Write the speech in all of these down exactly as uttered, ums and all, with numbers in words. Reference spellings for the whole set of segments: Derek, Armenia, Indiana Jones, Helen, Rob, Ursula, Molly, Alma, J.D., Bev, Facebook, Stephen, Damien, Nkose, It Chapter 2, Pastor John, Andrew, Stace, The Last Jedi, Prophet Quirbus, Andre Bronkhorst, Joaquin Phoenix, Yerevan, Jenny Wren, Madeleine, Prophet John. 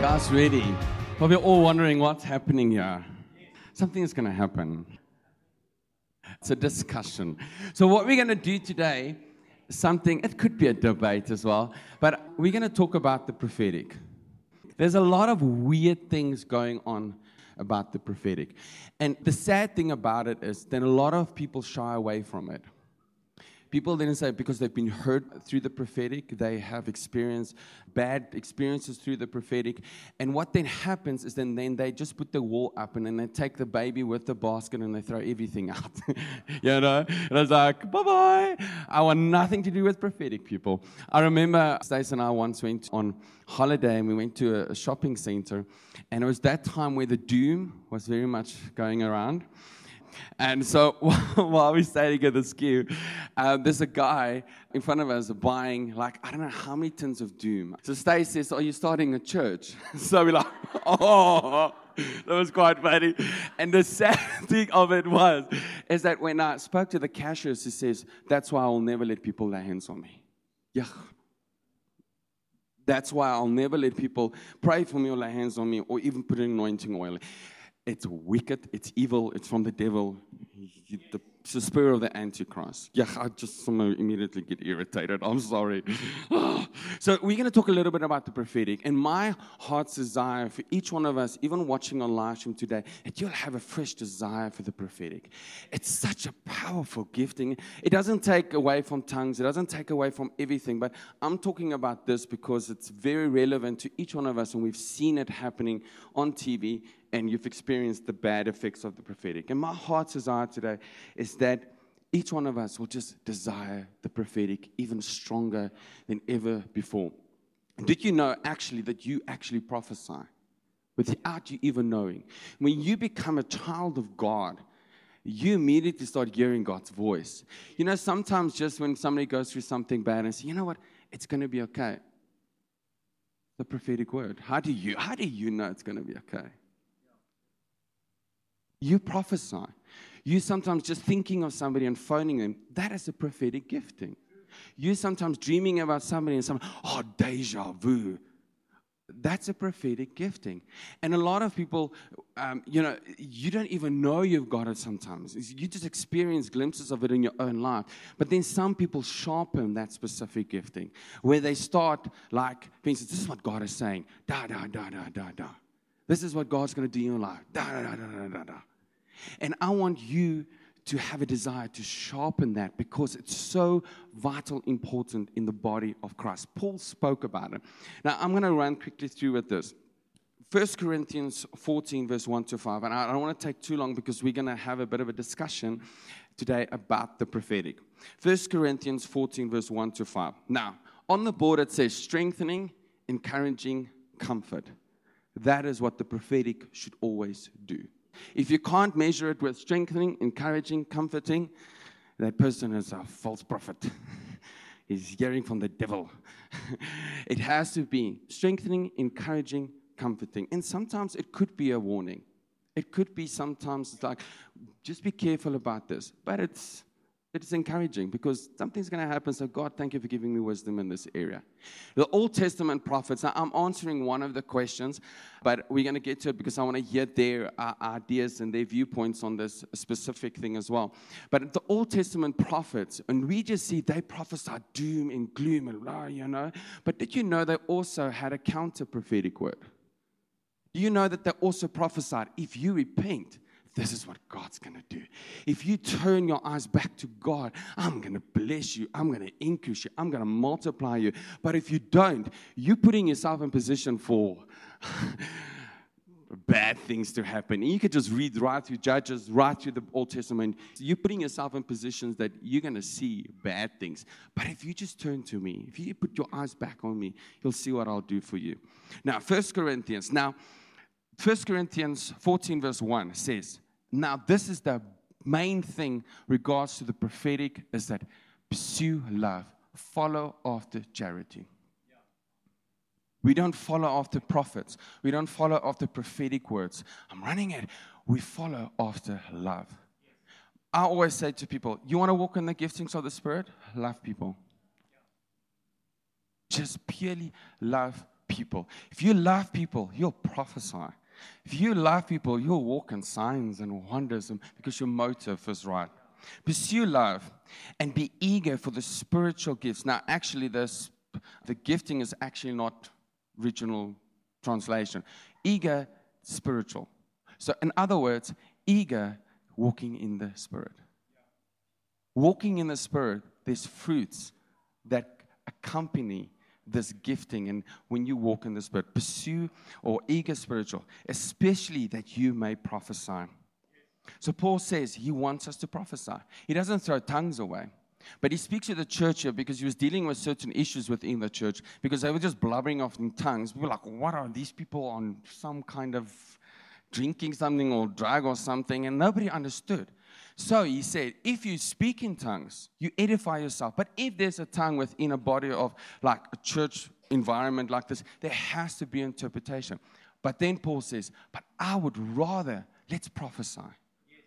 Guys, ready? Well, we're all wondering what's happening here. Something is going to happen. It's a discussion. So what we're going to do today is something, it could be a debate as well, but we're going to talk about the prophetic. There's a lot of weird things going on about the prophetic. And the sad thing about it is that a lot of people shy away from it. People didn't say because they've been hurt through the prophetic, they have experienced bad experiences through the prophetic. And what then happens is then, then they just put the wall up and then they take the baby with the basket and they throw everything out. You know? And I was like, bye-bye. I want nothing to do with prophetic people. I remember Stace and I once went on holiday and we went to a shopping center. And it was that time where the doom was very much going around. And so while we're standing at the skew, uh, there's a guy in front of us buying, like, I don't know how many tins of doom. So Stace says, are you starting a church? So we're like, oh, that was quite funny. And the sad thing of it was, is that when I spoke to the cashier, she says, that's why I'll never let people lay hands on me. Yeah. That's why I'll never let people pray for me or lay hands on me or even put anointing oil. It's wicked, it's evil, it's from the devil, it's the spirit of the Antichrist. Yeah, I just somehow immediately get irritated. I'm sorry. So we're going to talk a little bit about the prophetic. And my heart's desire for each one of us, even watching on live stream today, that you'll have a fresh desire for the prophetic. It's such a powerful gifting. It doesn't take away from tongues. It doesn't take away from everything. But I'm talking about this because it's very relevant to each one of us, and we've seen it happening on T V. And you've experienced the bad effects of the prophetic. And my heart's desire today is that each one of us will just desire the prophetic even stronger than ever before. Did you know actually that you actually prophesy without you even knowing? When you become a child of God, you immediately start hearing God's voice. You know, sometimes just when somebody goes through something bad and say, you know what, it's going to be okay. The prophetic word. How do you, how do you know it's going to be okay? You prophesy. You sometimes just thinking of somebody and phoning them. That is a prophetic gifting. You sometimes dreaming about somebody and someone, oh, deja vu. That's a prophetic gifting. And a lot of people, um, you know, you don't even know you've got it sometimes. You just experience glimpses of it in your own life. But then some people sharpen that specific gifting where they start like, for instance, this is what God is saying. Da, da, da, da, da, da. This is what God's going to do in your life. Da, da, da, da, da, da. And I want you to have a desire to sharpen that because it's so vital, important in the body of Christ. Paul spoke about it. Now, I'm going to run quickly through with this. First Corinthians fourteen, verse one to five. And I don't want to take too long because we're going to have a bit of a discussion today about the prophetic. First Corinthians fourteen, verse one to five. Now, on the board it says, strengthening, encouraging, comfort. That is what the prophetic should always do. If you can't measure it with strengthening, encouraging, comforting, that person is a false prophet. He's hearing from the devil. It has to be strengthening, encouraging, comforting. And sometimes it could be a warning. It could be sometimes it's like, just be careful about this. But it's it's encouraging because something's going to happen. So God, thank you for giving me wisdom in this area. The Old Testament prophets. Now I'm answering one of the questions, but we're going to get to it because I want to hear their uh, ideas and their viewpoints on this specific thing as well. But the Old Testament prophets, and we just see they prophesied doom and gloom and blah, you know. But did you know they also had a counter prophetic word? Do you know that they also prophesied, if you repent, this is what God's going to do. If you turn your eyes back to God, I'm going to bless you. I'm going to increase you. I'm going to multiply you. But if you don't, you're putting yourself in position for bad things to happen. And you could just read right through Judges, right through the Old Testament. You're putting yourself in positions that you're going to see bad things. But if you just turn to me, if you put your eyes back on me, you'll see what I'll do for you. Now, First Corinthians. Now, First Corinthians fourteen verse one says, now, this is the main thing regards to the prophetic is that pursue love, follow after charity. Yeah. We don't follow after prophets. We don't follow after prophetic words. I'm running it. We follow after love. Yes. I always say to people, you want to walk in the giftings of the Spirit? Love people. Yeah. Just purely love people. If you love people, you'll prophesy. If you love people, you'll walk in signs and wonders because your motive is right. Pursue love and be eager for the spiritual gifts. Now, actually, this, the gifting is actually not original translation. Eager, spiritual. So, in other words, eager, walking in the Spirit. Walking in the Spirit, there's fruits that accompany this gifting, and when you walk in the Spirit, pursue or eager spiritual, especially that you may prophesy. So Paul says he wants us to prophesy. He doesn't throw tongues away, but he speaks to the church here because he was dealing with certain issues within the church because they were just blubbering off in tongues. We were like, what are these people on some kind of drinking something or drug or something? And nobody understood. So he said, if you speak in tongues, you edify yourself. But if there's a tongue within a body of like a church environment like this, there has to be interpretation. But then Paul says, but I would rather, let's prophesy. Yes.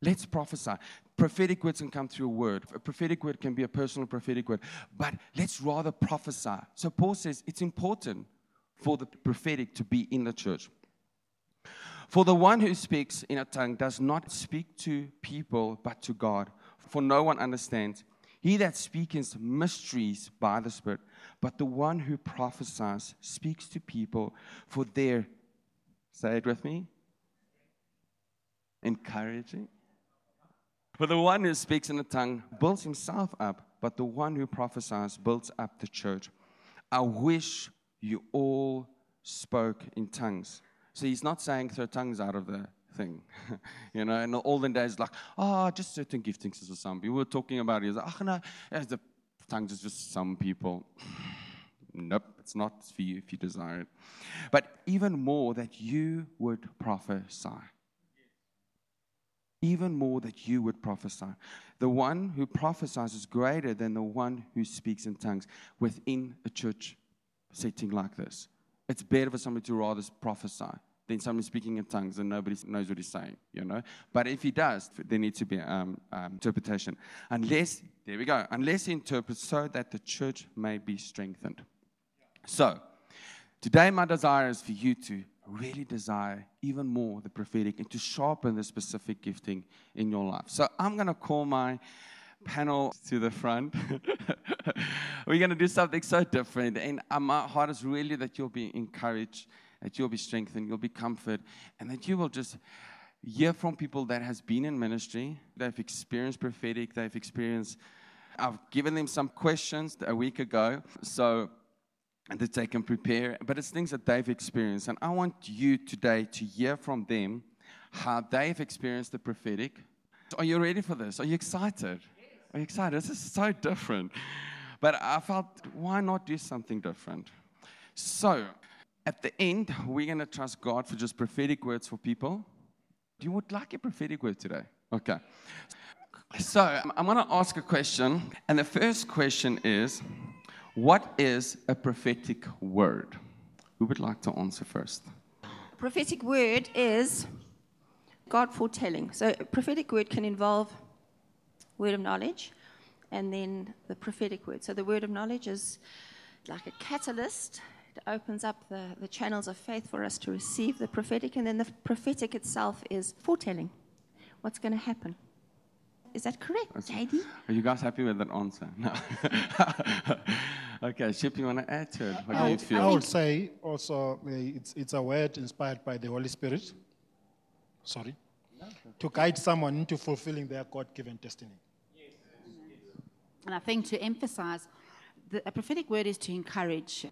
Let's prophesy. Prophetic words can come through a word. A prophetic word can be a personal prophetic word. But let's rather prophesy. So Paul says it's important for the prophetic to be in the church. For the one who speaks in a tongue does not speak to people, but to God. For no one understands. He that speaks mysteries by the Spirit. But the one who prophesies speaks to people for their, say it with me, encouraging. For the one who speaks in a tongue builds himself up, but the one who prophesies builds up the church. I wish you all spoke in tongues. So he's not saying throw tongues out of the thing, you know, and all the days like, oh, just certain giftings for some people. We were talking about it. He's like, oh, no, the tongues is just some people. Nope, it's not for you if you desire it. But even more that you would prophesy. Even more that you would prophesy. The one who prophesies is greater than the one who speaks in tongues within a church setting like this. It's better for somebody to rather prophesy than somebody speaking in tongues and nobody knows what he's saying, you know. But if he does, there needs to be um, um, interpretation. Unless, there we go, unless he interprets so that the church may be strengthened. So, today my desire is for you to really desire even more the prophetic and to sharpen the specific gifting in your life. So, I'm going to call my panel to the front. We're going to do something so different, and my heart is really that you'll be encouraged, that you'll be strengthened, you'll be comforted, and that you will just hear from people that has been in ministry, they've experienced prophetic, they've experienced, I've given them some questions a week ago, so that they can prepare, but it's things that they've experienced, and I want you today to hear from them how they've experienced the prophetic. Are you ready for this? Are you excited? Are you excited? This is so different. But I felt, why not do something different? So, at the end, we're going to trust God for just prophetic words for people. Do you would like a prophetic word today? Okay. So, I'm going to ask a question. And the first question is, what is a prophetic word? Who would like to answer first? A prophetic word is God foretelling. So, a prophetic word can involve word of knowledge, and then the prophetic word. So the word of knowledge is like a catalyst. It opens up the, the channels of faith for us to receive the prophetic, and then the prophetic itself is foretelling what's going to happen. Is that correct, J D? Are you guys happy with that answer? No. Okay, Ship, you want to add to it? How do I, you feel? I would say also uh, it's, it's a word inspired by the Holy Spirit. Sorry. To guide someone into fulfilling their God-given destiny. And I think to emphasize, the, a prophetic word is to encourage.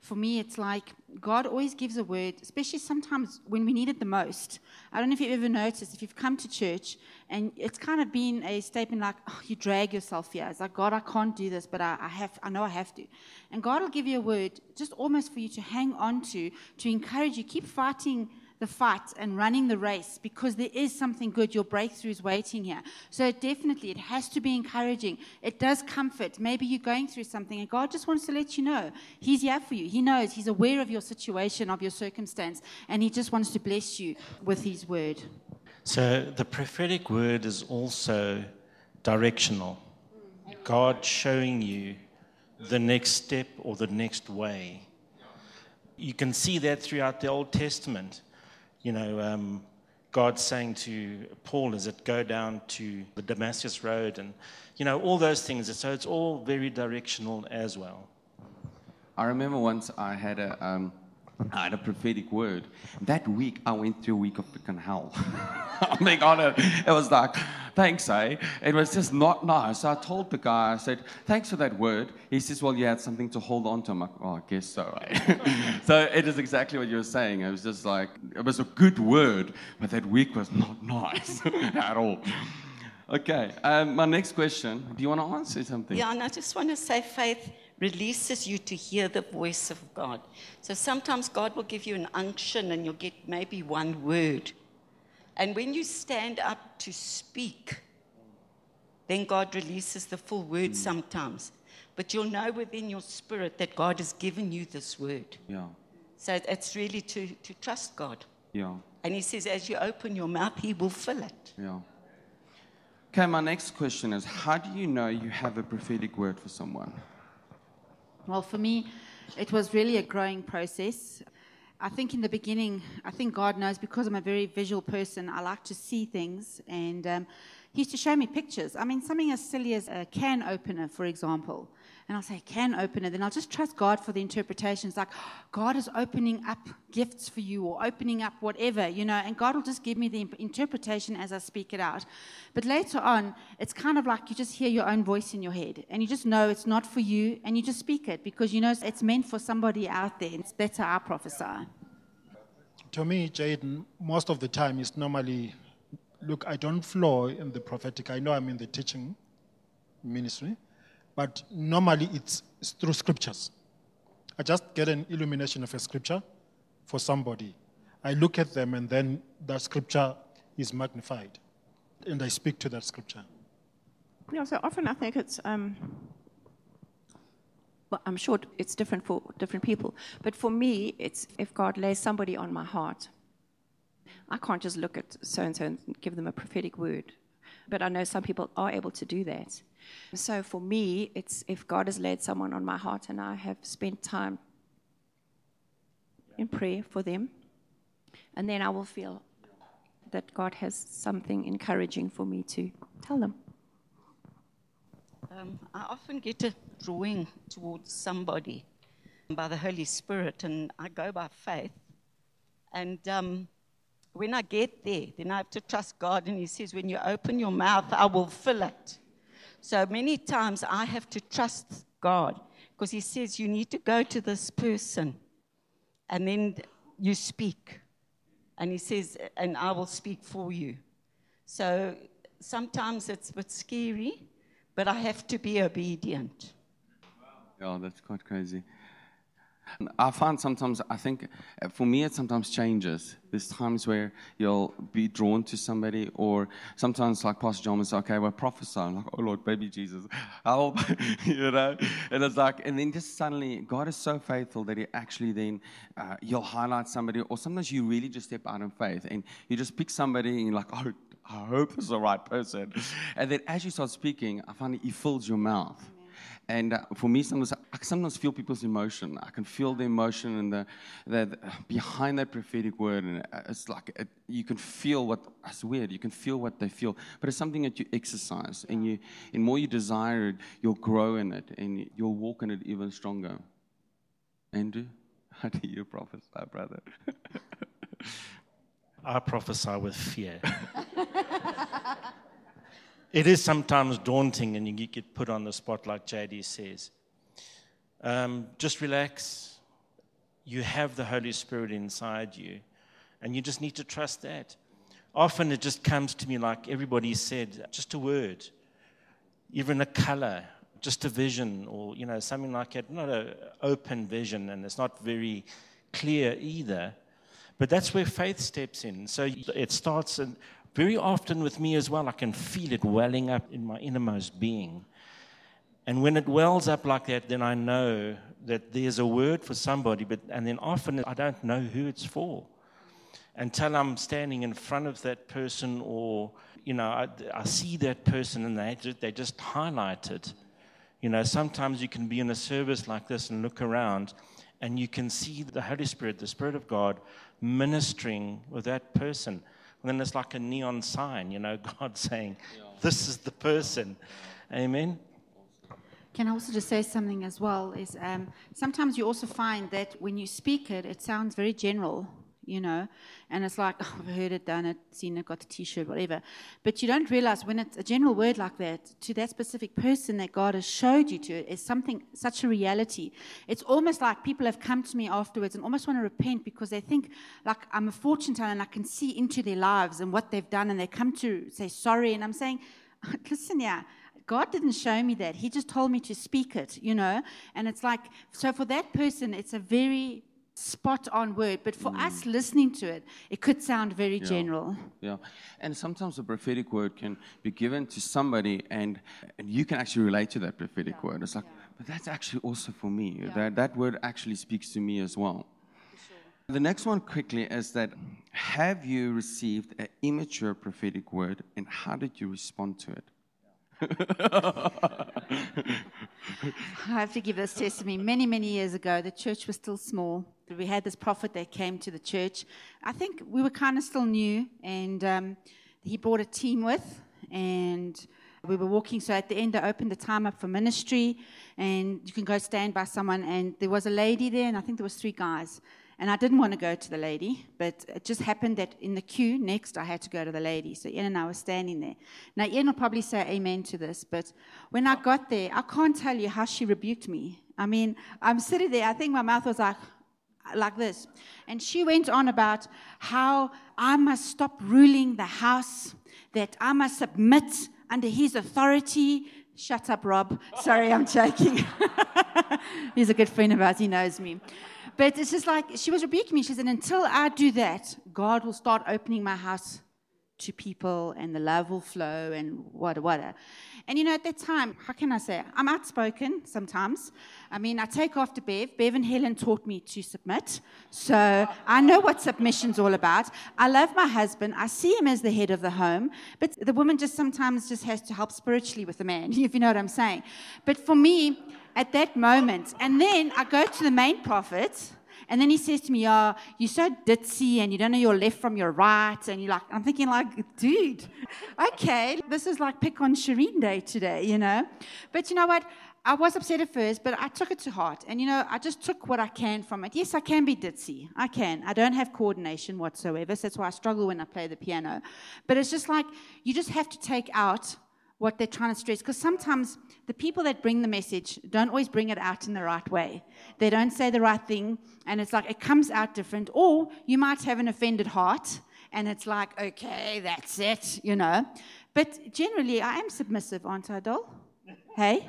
For me, it's like God always gives a word, especially sometimes when we need it the most. I don't know if you've ever noticed, if you've come to church, and it's kind of been a statement like, oh, you drag yourself here. It's like, God, I can't do this, but I, I have. I know I have to. And God will give you a word just almost for you to hang on to, to encourage you. Keep fighting the fight and running the race, because there is something good. Your breakthrough is waiting here. So definitely it has to be encouraging. It does comfort. Maybe you're going through something and God just wants to let you know He's here for you. He knows. He's aware of your situation, of your circumstance, and He just wants to bless you with His word. So the prophetic word is also directional. God showing you the next step or the next way. You can see that throughout the Old Testament. You know, um, God saying to Paul, is it go down to the Damascus Road? And, you know, all those things. So it's all very directional as well. I remember once I had a, um, I had a prophetic word. That week, I went through a week of freaking hell. I mean, God, it was like, thanks, eh? It was just not nice. So I told the guy, I said, thanks for that word. He says, well, you had something to hold on to. I'm like, oh, I guess so, eh? So it is exactly what you were saying. It was just like, it was a good word, but that week was not nice at all. Okay, um, my next question. Do you want to answer something? Yeah, and I just want to say faith releases you to hear the voice of God. So sometimes God will give you an unction and you'll get maybe one word. And when you stand up to speak, then God releases the full word mm. sometimes. But you'll know within your spirit that God has given you this word. Yeah. So it's really to, to trust God. Yeah. And he says, as you open your mouth, he will fill it. Yeah. Okay, my next question is, how do you know you have a prophetic word for someone? Well, for me, it was really a growing process. I think in the beginning, I think God knows, because I'm a very visual person, I like to see things, and um, he used to show me pictures. I mean, something as silly as a can opener, for example. And I'll say, can opener, then I'll just trust God for the interpretations, like, God is opening up gifts for you, or opening up whatever, you know, and God will just give me the interpretation as I speak it out. But later on, it's kind of like you just hear your own voice in your head, and you just know it's not for you, and you just speak it, because you know it's meant for somebody out there, and it's better I prophesy. To me, Jaden, most of the time, it's normally, look, I don't flow in the prophetic. I know I'm in the teaching ministry. But normally it's, it's through scriptures. I just get an illumination of a scripture for somebody. I look at them, and then that scripture is magnified, and I speak to that scripture. Yeah, so often I think it's, um, well, I'm sure it's different for different people. But for me, it's if God lays somebody on my heart. I can't just look at so-and-so and give them a prophetic word. But I know some people are able to do that. So for me, it's if God has laid someone on my heart and I have spent time in prayer for them, and then I will feel that God has something encouraging for me to tell them. Um, I often get a drawing towards somebody by the Holy Spirit, and I go by faith. And um, when I get there, then I have to trust God, and he says, when you open your mouth, I will fill it. So many times I have to trust God, because he says you need to go to this person and then you speak. And he says, and I will speak for you. So sometimes it's a bit scary, but I have to be obedient. Yeah, that's quite crazy. I find sometimes, I think, for me it sometimes changes. There's times where you'll be drawn to somebody, or sometimes like Pastor John will say, okay, we're prophesying. Like, oh Lord, baby Jesus, help, you know. And it's like, and then just suddenly, God is so faithful that he actually then, uh, you'll highlight somebody, or sometimes you really just step out in faith, and you just pick somebody, and you're like, oh, I hope it's the right person. And then as you start speaking, I find he fills your mouth. And uh, for me, sometimes I sometimes feel people's emotion. I can feel the emotion and the, the, the behind that prophetic word. And it's like it, you can feel what it's weird. You can feel what they feel, but it's something that you exercise, yeah. and you, and more you desire it, you'll grow in it, and you'll walk in it even stronger. Andrew, how do you prophesy, brother? I prophesy with fear. It is sometimes daunting, and you get put on the spot, like J D says. Um, just relax. You have the Holy Spirit inside you, and you just need to trust that. Often it just comes to me, like everybody said, just a word, even a color, just a vision, or you know something like that. Not an open vision, and it's not very clear either. But that's where faith steps in. So it starts and. Very often with me as well, I can feel it welling up in my innermost being. And when it wells up like that, then I know that there's a word for somebody, but and then often I don't know who it's for until I'm standing in front of that person, or, you know, I, I see that person and they, they just highlight it. You know, sometimes you can be in a service like this and look around, and you can see the Holy Spirit, the Spirit of God, ministering with that person. And then it's like a neon sign, you know, God saying, this is the person. Amen. Can I also just say something as well? Is um, sometimes you also find that when you speak it, it sounds very general, you know, and it's like, oh, I've heard it, done it, seen it, got the T-shirt, whatever. But you don't realize when it's a general word like that, to that specific person that God has showed you to, is something, such a reality. It's almost like people have come to me afterwards and almost want to repent because they think, like, I'm a fortune teller and I can see into their lives and what they've done, and they come to say sorry, and I'm saying, listen, yeah, God didn't show me that. He just told me to speak it, you know. And it's like, so for that person, it's a very spot-on word. But for mm. us listening to it, it could sound very yeah. general. Yeah. And sometimes a prophetic word can be given to somebody, and, and you can actually relate to that prophetic yeah. word. It's like, yeah. but that's actually also for me. Yeah. That, that word actually speaks to me as well. Sure. The next one quickly is that, have you received an immature prophetic word, and how did you respond to it? I have to give this testimony. Many, many years ago, the church was still small. We had this prophet that came to the church. I think we were kind of still new, and um, he brought a team with, and we were walking. So at the end, they opened the time up for ministry, and you can go stand by someone. And there was a lady there, and I think there was three guys. And I didn't want to go to the lady, but it just happened that in the queue next, I had to go to the lady. So Ian and I were standing there. Now, Ian will probably say amen to this, but when I got there, I can't tell you how she rebuked me. I mean, I'm sitting there. I think my mouth was like, like this. And she went on about how I must stop ruling the house, that I must submit under his authority. Shut up, Rob. Sorry, I'm joking. He's a good friend of ours. He knows me. But it's just like, she was rebuking me. She said, until I do that, God will start opening my house to people, and the love will flow, and what, what. And, you know, at that time, how can I say, I'm outspoken sometimes. I mean, I take after Bev. Bev and Helen taught me to submit. So I know what submission's all about. I love my husband. I see him as the head of the home. But the woman just sometimes just has to help spiritually with the man, if you know what I'm saying. But for me, at that moment, and then I go to the main prophet, and then he says to me, oh, you're so ditzy, and you don't know your left from your right, and you're like, I'm thinking like, dude, okay, this is like pick on Shireen day today, you know. But you know what, I was upset at first, but I took it to heart, and you know, I just took what I can from it. Yes, I can be ditzy, I can, I don't have coordination whatsoever, so that's why I struggle when I play the piano. But it's just like, you just have to take out what they're trying to stress, because sometimes the people that bring the message don't always bring it out in the right way. They don't say the right thing, and it's like it comes out different. Or you might have an offended heart, and it's like, okay, that's it, you know. But generally, I am submissive, aren't I, doll? Hey?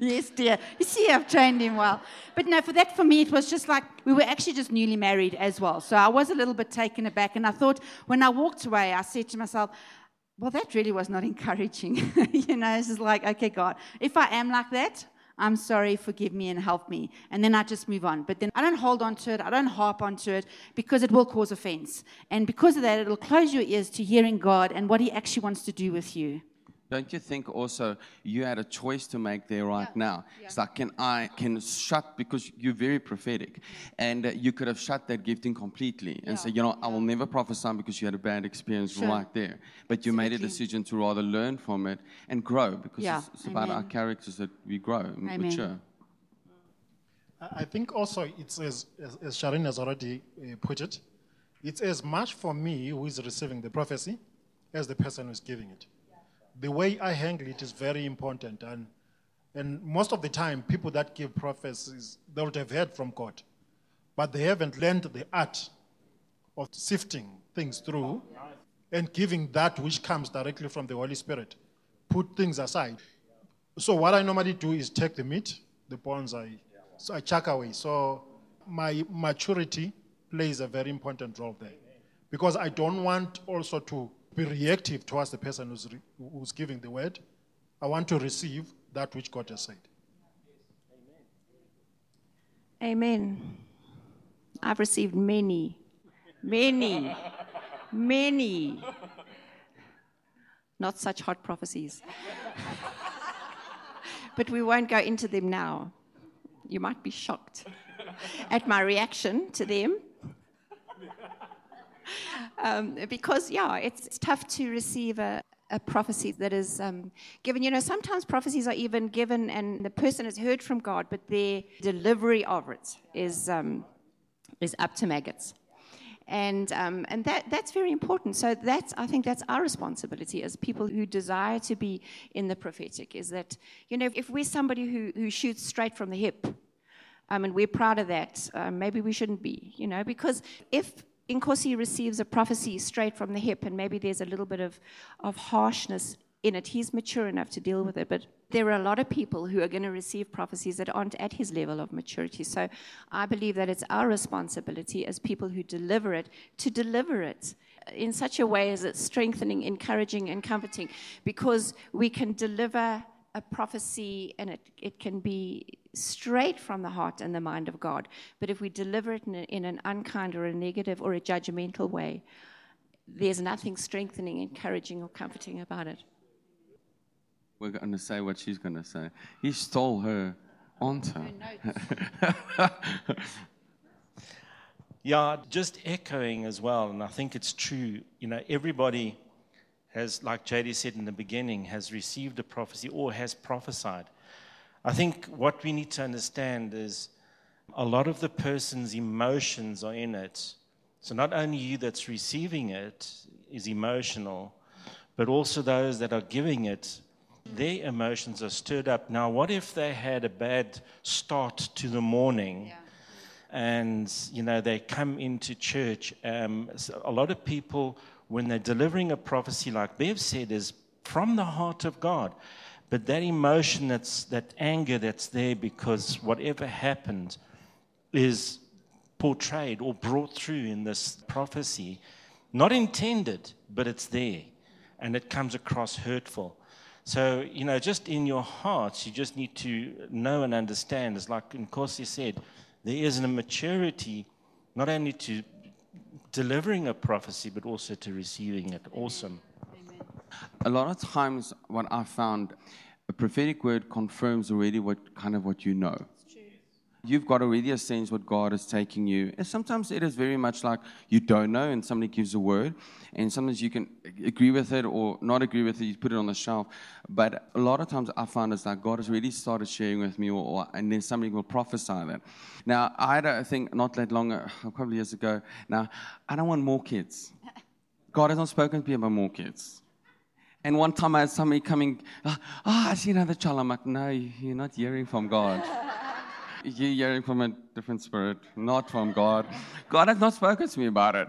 Yes, dear. You see, I've trained him well. But no, for that, for me, it was just like, we were actually just newly married as well. So I was a little bit taken aback. And I thought, when I walked away, I said to myself, well, that really was not encouraging. You know, it's just like, okay, God, if I am like that, I'm sorry, forgive me and help me. And then I just move on. But then I don't hold on to it. I don't harp onto it, because it will cause offense. And because of that, it'll close your ears to hearing God and what he actually wants to do with you. Don't you think also you had a choice to make there right yeah. now? Yeah. It's like, can I, can shut, because you're very prophetic. Yeah. And uh, you could have shut that gifting completely and yeah. say, you know, yeah. I will never prophesy because you had a bad experience sure. right there. But you it's made a decision to rather learn from it and grow, because yeah. it's, it's about our characters that we grow and Amen. mature. I think also it's, as, as Shireen has already put it, it's as much for me who is receiving the prophecy as the person who is giving it. The way I handle it is very important, and and most of the time, people that give prophecies, they would have heard from God, but they haven't learned the art of sifting things through and giving that which comes directly from the Holy Spirit. Put things aside. So what I normally do is take the meat, the bones I, so I chuck away. So my maturity plays a very important role there, because I don't want also to be reactive towards the person who's, re- who's giving the word. I want to receive that which God has said. Amen. I've received many, many, many. Not such hot prophecies. but we won't go into them now. You might be shocked at my reaction to them. Um, because, yeah, it's, it's tough to receive a, a prophecy that is um, given. You know, sometimes prophecies are even given and the person has heard from God, but their delivery of it is um, is up to maggots. And um, and that that's very important. So that's, I think that's our responsibility as people who desire to be in the prophetic, is that, you know, if we're somebody who, who shoots straight from the hip, um, and we're proud of that, uh, maybe we shouldn't be, you know, because if Nkose receives a prophecy straight from the hip, and maybe there's a little bit of, of harshness in it, he's mature enough to deal with it. But there are a lot of people who are going to receive prophecies that aren't at his level of maturity. So I believe that it's our responsibility as people who deliver it to deliver it in such a way as it's strengthening, encouraging, and comforting, because we can deliver a prophecy and it, it can be straight from the heart and the mind of God. But if we deliver it in, a, in an unkind or a negative or a judgmental way, there's nothing strengthening, encouraging, or comforting about it. We're going to say what she's going to say. He stole her answer. Yeah, just echoing as well, and I think it's true. You know, everybody has, like J D said in the beginning, has received a prophecy or has prophesied. I think what we need to understand is a lot of the person's emotions are in it. So not only you that's receiving it is emotional, but also those that are giving it, their emotions are stirred up. Now, what if they had a bad start to the morning? Yeah. And, you know, they come into church. Um, so a lot of people, when they're delivering a prophecy, like Bev said, is from the heart of God. But that emotion, that's that anger that's there because whatever happened is portrayed or brought through in this prophecy. Not intended, but it's there. And it comes across hurtful. So, you know, just in your hearts, you just need to know and understand. It's like Nkose said, there is a maturity not only to delivering a prophecy, but also to receiving it. Awesome. A lot of times what I found, a prophetic word confirms already what kind of what you know. It's true. You've got already a sense what God is taking you. And sometimes it is very much like you don't know and somebody gives a word. And sometimes you can agree with it or not agree with it. You put it on the shelf. But a lot of times I found it's like God has already started sharing with me, or, or and then somebody will prophesy that. Now, I had a thing not that long, a couple years ago. Now, I don't want more kids. God has not spoken to me about more kids. And one time I had somebody coming, ah, oh, I see another child. I'm like, no, you're not hearing from God. You're hearing from a different spirit, not from God. God has not spoken to me about it.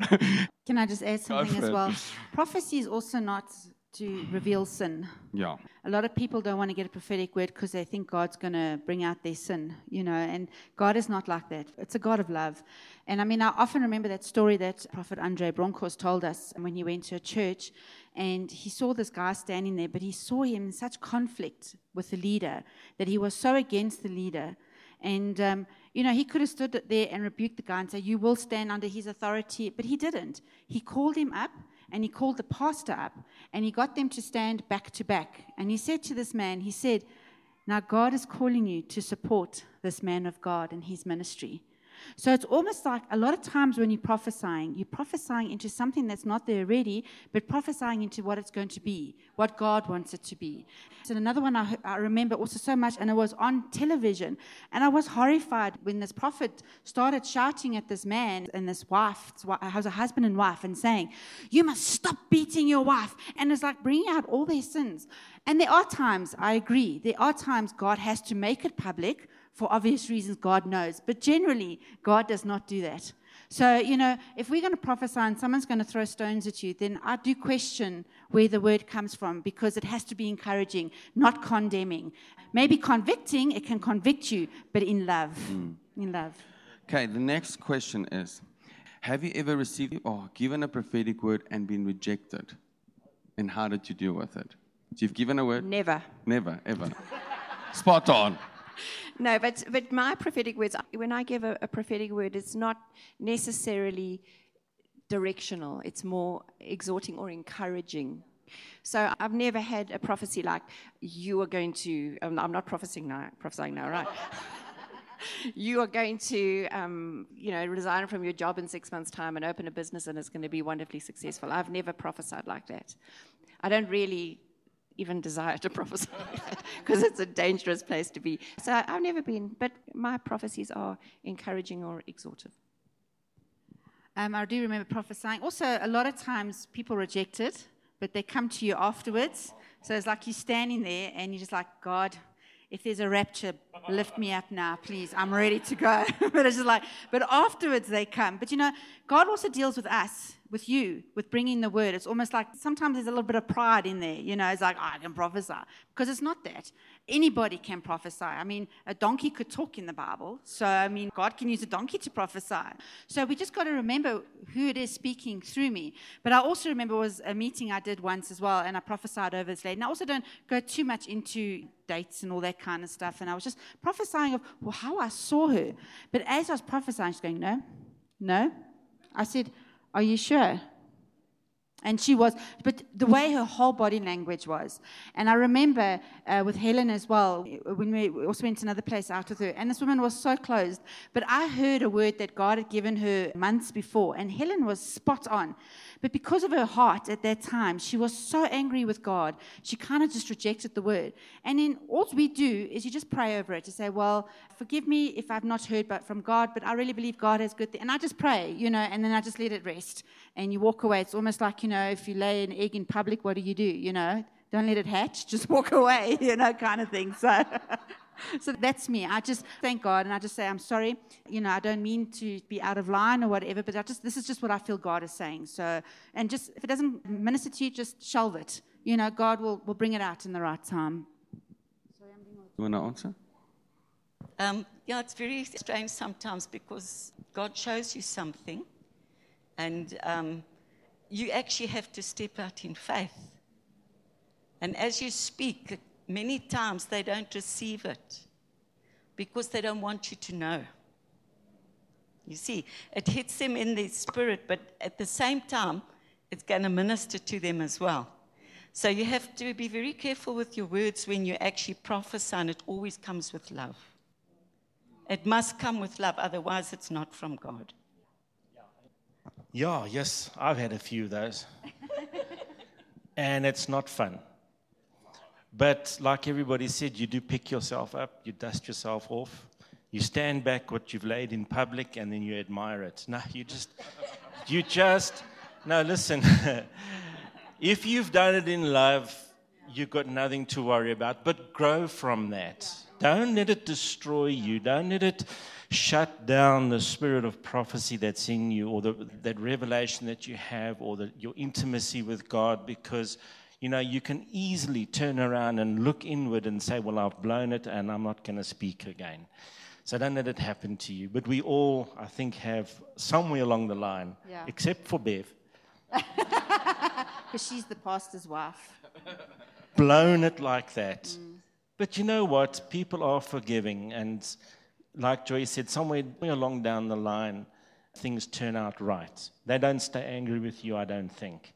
Can I just add something as well? Prophecy is also not to reveal sin. Yeah. A lot of people don't want to get a prophetic word because they think God's going to bring out their sin, you know, and God is not like that. It's a God of love. And I mean, I often remember that story that Prophet Andre Bronkhorst told us when he went to a church, and he saw this guy standing there, but he saw him in such conflict with the leader that he was so against the leader. And, um, you know, he could have stood there and rebuked the guy and said, you will stand under his authority, but he didn't. He called him up. And he called the pastor up, and he got them to stand back to back. And he said to this man, he said, now God is calling you to support this man of God and his ministry. So it's almost like a lot of times when you're prophesying, you're prophesying into something that's not there already, but prophesying into what it's going to be, what God wants it to be. So another one I, I remember also so much, and it was on television, and I was horrified when this prophet started shouting at this man and this wife, it was a husband and wife, and saying, you must stop beating your wife. And it's like bringing out all their sins. And there are times, I agree, there are times God has to make it public. For obvious reasons, God knows. But generally, God does not do that. So, you know, if we're going to prophesy and someone's going to throw stones at you, then I do question where the word comes from, because it has to be encouraging, not condemning. Maybe convicting, it can convict you, but in love. Mm. In love. Okay, the next question is, have you ever received or given a prophetic word and been rejected? And how did you deal with it? You've given a word? Never. Never, ever. Spot on. No, but but my prophetic words, when I give a, a prophetic word, it's not necessarily directional. It's more exhorting or encouraging. So I've never had a prophecy like, you are going to, um, I'm not prophesying now, prophesying now, right? You are going to, um, you know, resign from your job in six months' time and open a business and it's going to be wonderfully successful. I've never prophesied like that. I don't really even desire to prophesy like that because it's a dangerous place to be. So I've never been, but my prophecies are encouraging or exhortive. Um, I do remember prophesying. Also, a lot of times people reject it, but they come to you afterwards. So it's like you're standing there and you're just like, God, if there's a rapture, lift me up now, please. I'm ready to go. But it's just like, but afterwards they come. But you know, God also deals with us, with you, with bringing the word. It's almost like sometimes there's a little bit of pride in there. You know, it's like, oh, I can prophesy. Because it's not that. Anybody can prophesy. I mean, a donkey could talk in the Bible. So, I mean, God can use a donkey to prophesy. So we just got to remember who it is speaking through me. But I also remember it was a meeting I did once as well, and I prophesied over this lady. And I also don't go too much into dates and all that kind of stuff. And I was just prophesying of well, how I saw her. But as I was prophesying, she's going, no, no. I said, are you sure? And she was, but the way her whole body language was. And I remember uh, with Helen as well, when we also went to another place out with her, and this woman was so closed. But I heard a word that God had given her months before, and Helen was spot on. But because of her heart at that time, she was so angry with God, she kind of just rejected the word. And then all we do is you just pray over it to say, well, forgive me if I've not heard but from God, but I really believe God has good things. And I just pray, you know, and then I just let it rest. And you walk away. It's almost like, you know, know, if you lay an egg in public, what do you do? You know, don't let it hatch, just walk away, you know, kind of thing. So, so that's me. I just thank God and I just say, I'm sorry, you know, I don't mean to be out of line or whatever, but I just, this is just what I feel God is saying. So, and just, if it doesn't minister to you, just shelve it. You know, God will, will bring it out in the right time. Sorry, I'm being... You want to answer? Um, yeah, it's very strange sometimes because God shows you something and, um, you actually have to step out in faith. And as you speak, many times they don't receive it because they don't want you to know. You see, it hits them in their spirit, but at the same time, it's going to minister to them as well. So you have to be very careful with your words when you actually prophesy, and it always comes with love. It must come with love, otherwise it's not from God. Yeah, yes, I've had a few of those. And it's not fun. But like everybody said, you do pick yourself up, you dust yourself off, you stand back what you've laid in public, and then you admire it. No, you just, you just, no, listen. If you've done it in love, you've got nothing to worry about, but grow from that. Don't let it destroy you. Don't let it shut down the spirit of prophecy that's in you or the, that revelation that you have or the, your intimacy with God because, you know, you can easily turn around and look inward and say, well, I've blown it and I'm not going to speak again. So don't let it happen to you. But we all, I think, have somewhere along the line, yeah. Except for Bev. Because she's the pastor's wife. Blown it like that. Mm. But you know what? People are forgiving and... Like Joy said, somewhere along down the line, things turn out right. They don't stay angry with you, I don't think.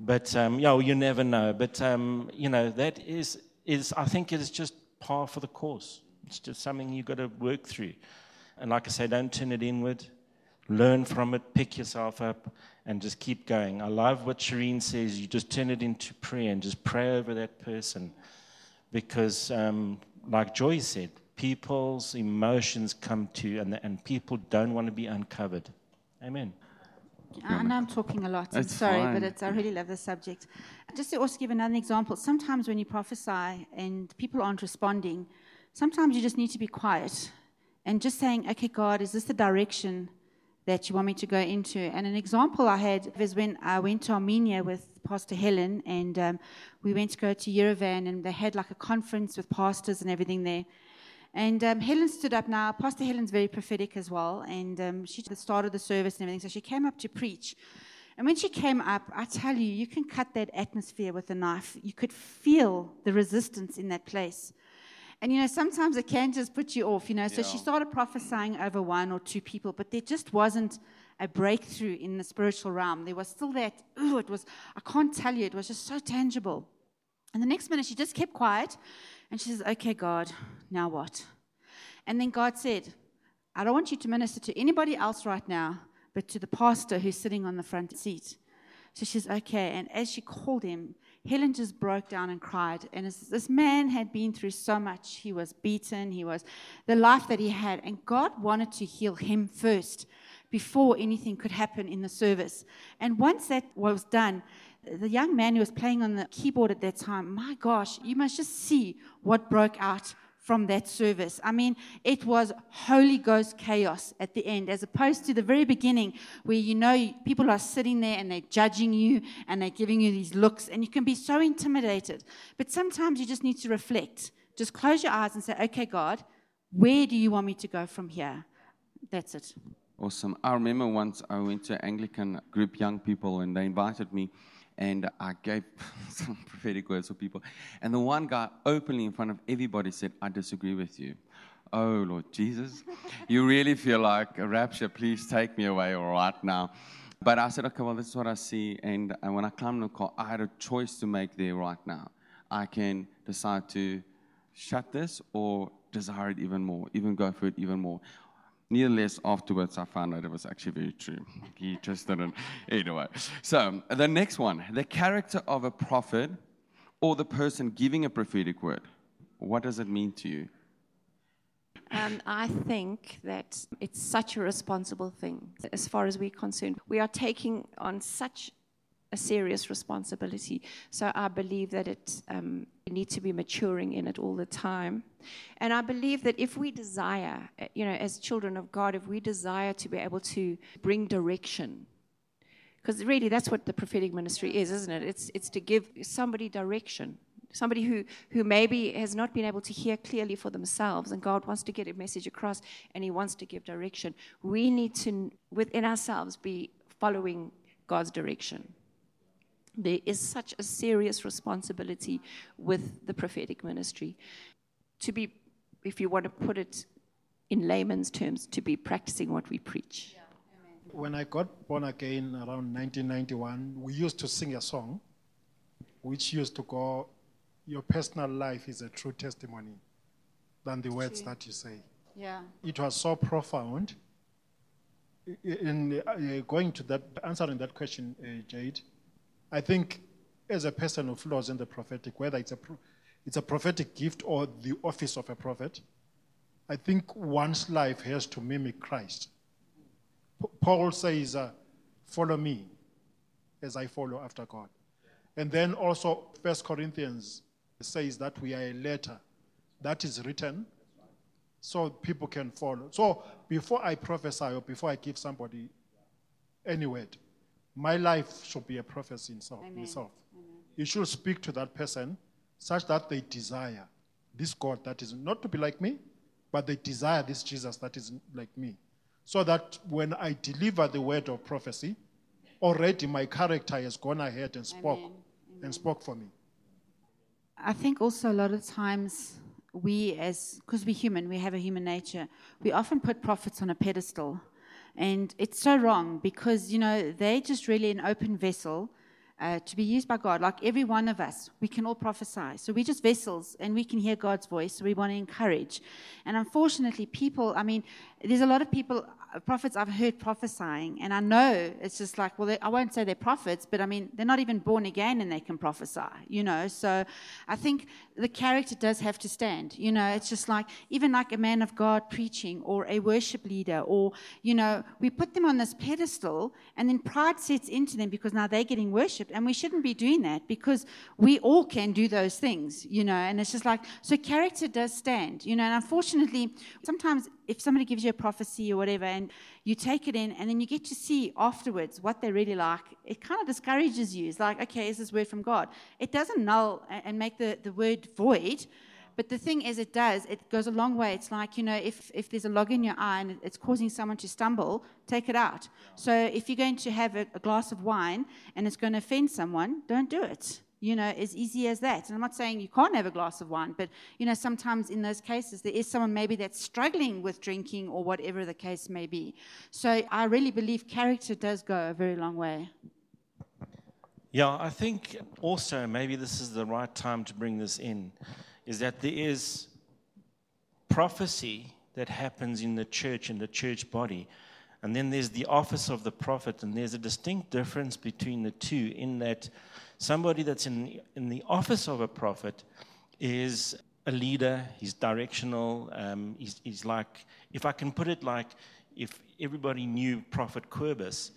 But, um, yeah, well, you never know. But, um, you know, that is, is, I think it is just par for the course. It's just something you've got to work through. And like I say, don't turn it inward. Learn from it, pick yourself up, and just keep going. I love what Shireen says. You just turn it into prayer and just pray over that person. Because, um, like Joy said, people's emotions come to, and, and people don't want to be uncovered. Amen. I know I'm talking a lot. I'm it's sorry, fine. But it's, I really love this subject. Just to also give another example, sometimes when you prophesy and people aren't responding, sometimes you just need to be quiet and just saying, okay, God, is this the direction that you want me to go into? And an example I had is when I went to Armenia with Pastor Helen, and um, we went to go to Yerevan, and they had like a conference with pastors and everything there. And um, Helen stood up now. Pastor Helen's very prophetic as well. And um, she started the service and everything. So she came up to preach. And when she came up, I tell you, you can cut that atmosphere with a knife. You could feel the resistance in that place. And, you know, sometimes it can just put you off, you know. So yeah. she started prophesying over one or two people, but there just wasn't a breakthrough in the spiritual realm. There was still that, ooh, it was, I can't tell you, it was just so tangible. And the next minute, she just kept quiet, and she says, okay, God, now what? And then God said, I don't want you to minister to anybody else right now, but to the pastor who's sitting on the front seat. So she says, okay, and as she called him, Helen just broke down and cried. And this man had been through so much. He was beaten. He was the life that he had. And God wanted to heal him first before anything could happen in the service. And once that was done, the young man who was playing on the keyboard at that time, my gosh, you must just see what broke out from that service. I mean, it was Holy Ghost chaos at the end, as opposed to the very beginning where, you know, people are sitting there and they're judging you and they're giving you these looks and you can be so intimidated. But sometimes you just need to reflect. Just close your eyes and say, okay, God, where do you want me to go from here? That's it. Awesome. I remember once I went to an Anglican group, young people, and they invited me. And I gave some prophetic words for people. And the one guy openly in front of everybody said, I disagree with you. Oh, Lord Jesus, you really feel like a rapture. Please take me away right now. But I said, okay, well, this is what I see. And when I climbed in the car, I had a choice to make there right now. I can decide to shut this or desire it even more, even go for it even more. Nevertheless, afterwards, I found out it was actually very true. He just didn't. Anyway, so the next one, the character of a prophet or the person giving a prophetic word. What does it mean to you? Um, I think that it's such a responsible thing. As far as we're concerned, we are taking on such a serious responsibility. So I believe that it um, needs to be maturing in it all the time. And I believe that if we desire, you know, as children of God, if we desire to be able to bring direction, because really that's what the prophetic ministry is, isn't it? It's it's to give somebody direction, somebody who, who maybe has not been able to hear clearly for themselves, and God wants to get a message across and he wants to give direction. We need to, within ourselves, be following God's direction. There is such a serious responsibility with the prophetic ministry to be, if you want to put it in layman's terms, to be practicing what we preach. Yeah. When I got born again around nineteen ninety-one, we used to sing a song which used to go, your personal life is a true testimony than the words that you say. Yeah. It was so profound. In uh, going to that, answering that question, uh, Jade, I think as a person who flows in the prophetic, whether it's a pro- it's a prophetic gift or the office of a prophet, I think one's life has to mimic Christ. P- Paul says, uh, follow me as I follow after God. And then also First Corinthians says that we are a letter that is written so people can follow. So before I prophesy or before I give somebody any word, my life should be a prophecy in self, Amen. itself. Amen. It should speak to that person such that they desire this God that is not to be like me, but they desire this Jesus that is like me. So that when I deliver the word of prophecy, already my character has gone ahead and spoke Amen. Amen. and spoke for me. I think also a lot of times we as, because we're human, we have a human nature, we often put prophets on a pedestal. And it's so wrong because, you know, they're just really an open vessel uh, to be used by God. Like every one of us, we can all prophesy. So we're just vessels and we can hear God's voice. So we want to encourage. And unfortunately, people, I mean, there's a lot of people, prophets I've heard prophesying. And I know it's just like, well, they, I won't say they're prophets, but I mean, they're not even born again and they can prophesy, you know. So I think the character does have to stand. You know, it's just like, even like a man of God preaching or a worship leader or, you know, we put them on this pedestal and then pride sets into them because now they're getting worshipped. And we shouldn't be doing that because we all can do those things, you know. And it's just like, so character does stand, you know. And unfortunately, sometimes if somebody gives you a prophecy or whatever and you take it in and then you get to see afterwards what they really like, it kind of discourages you. It's like, okay, is this word from God? It doesn't null and make the, the word void, but the thing is it does. It goes a long way. It's like, you know, if, if there's a log in your eye and it's causing someone to stumble, take it out. So if you're going to have a, a glass of wine and it's going to offend someone, don't do it. you know, as easy as that. And I'm not saying you can't have a glass of wine, but, you know, sometimes in those cases there is someone maybe that's struggling with drinking or whatever the case may be. So I really believe character does go a very long way. Yeah, I think also maybe this is the right time to bring this in, is that there is prophecy that happens in the church, in the church body. And then there's the office of the prophet, and there's a distinct difference between the two in that somebody that's in, in the office of a prophet is a leader, he's directional, um, he's, he's like, if I can put it like, if everybody knew Prophet Quirbus,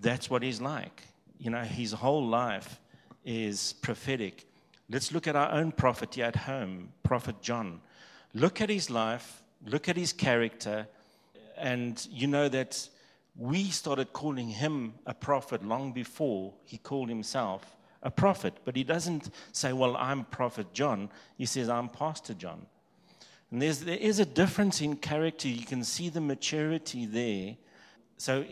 that's what he's like. You know, his whole life is prophetic. Let's look at our own prophet here at home, Prophet John. Look at his life, look at his character, and you know that we started calling him a prophet long before he called himself a prophet. But he doesn't say, well, I'm Prophet John. He says, I'm Pastor John. And there's, there is a difference in character. You can see the maturity there. So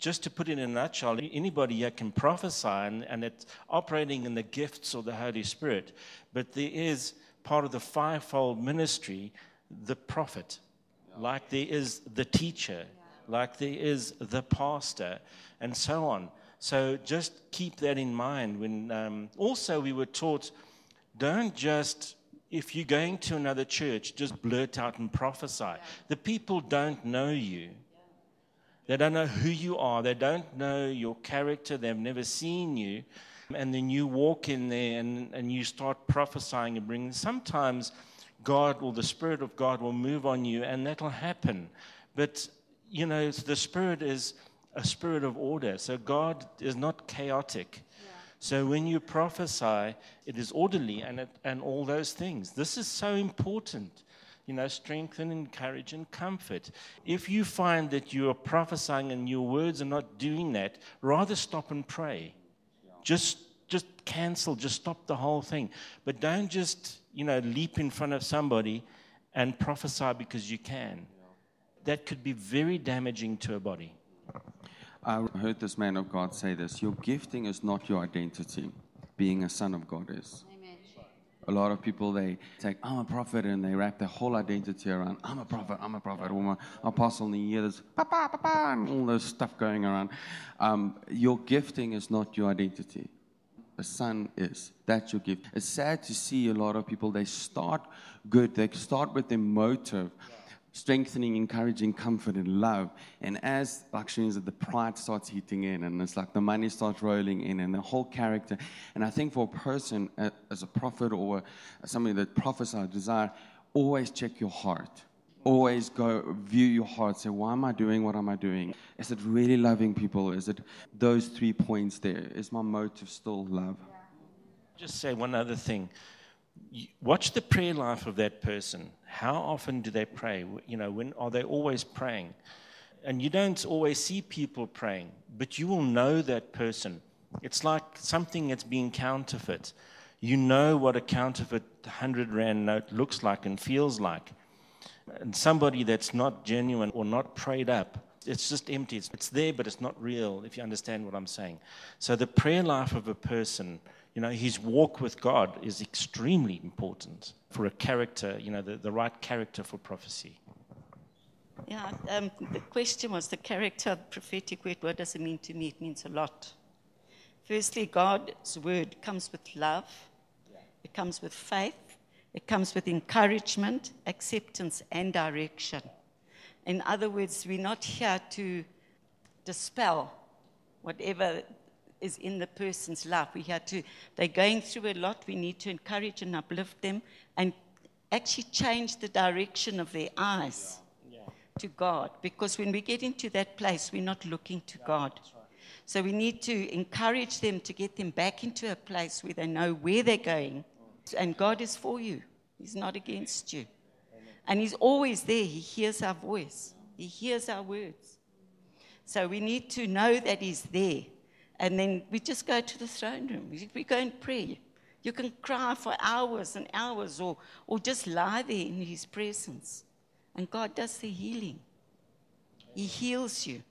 just to put it in a nutshell, anybody here can prophesy, and, and it's operating in the gifts of the Holy Spirit. But there is part of the fivefold ministry, the prophet. Like there is the teacher, like there is the pastor, and so on. So just keep that in mind. When um, also we were taught, don't just, if you're going to another church, just blurt out and prophesy. Yeah. The people don't know you. They don't know who you are. They don't know your character. They've never seen you. And then you walk in there and, and you start prophesying and bringing. Sometimes God or the Spirit of God will move on you, and that'll happen. But, you know, the Spirit is a spirit of order. So God is not chaotic. Yeah. So when you prophesy, it is orderly and it, and all those things. This is so important. You know, strengthen, encourage, and comfort. If you find that you are prophesying and your words are not doing that, rather stop and pray. Yeah. Just just cancel. Just stop the whole thing. But don't just, you know, leap in front of somebody and prophesy because you can. That could be very damaging to a body. I heard this man of God say this: your gifting is not your identity. Being a son of God is. Amen. A lot of people, they take, I'm a prophet, and they wrap their whole identity around, I'm a prophet, I'm a prophet, or my apostle in the year, there's papa, papa, and all this stuff going around. Um, your gifting is not your identity. A son is. That's your gift. It's sad to see a lot of people, they start good. They start with their motive, strengthening, encouraging, comfort, and love. And as, like Shireen said, the pride starts hitting in, and it's like the money starts rolling in, and the whole character. And I think for a person, uh, as a prophet or somebody that prophesies desire, always check your heart. Always go view your heart. Say, why am I doing what am I doing? Is it really loving people? Is it those three points there? Is my motive still love? Just say one other thing. Watch the prayer life of that person. How often do they pray? You know, when are they always praying? And you don't always see people praying, but you will know that person. It's like something that's being counterfeit. You know what a counterfeit one hundred rand note looks like and feels like. And somebody that's not genuine or not prayed up, it's just empty. It's, it's there, but it's not real, if you understand what I'm saying. So the prayer life of a person, you know, his walk with God is extremely important for a character, you know, the, the right character for prophecy. Yeah, um, the question was the character of the prophetic word. What does it mean to me? It means a lot. Firstly, God's word comes with love. It comes with faith. It comes with encouragement, acceptance, and direction. In other words, we're not here to dispel whatever is in the person's life. We're here to, they're going through a lot. We need to encourage and uplift them and actually change the direction of their eyes yeah. Yeah. to God. Because when we get into that place, we're not looking to yeah, God. Right. So we need to encourage them to get them back into a place where they know where they're going. And God is for you. He's not against you. And He's always there. He hears our voice. He hears our words. So we need to know that He's there. And then we just go to the throne room. We go and pray. You can cry for hours and hours or, or just lie there in His presence. And God does the healing. He heals you.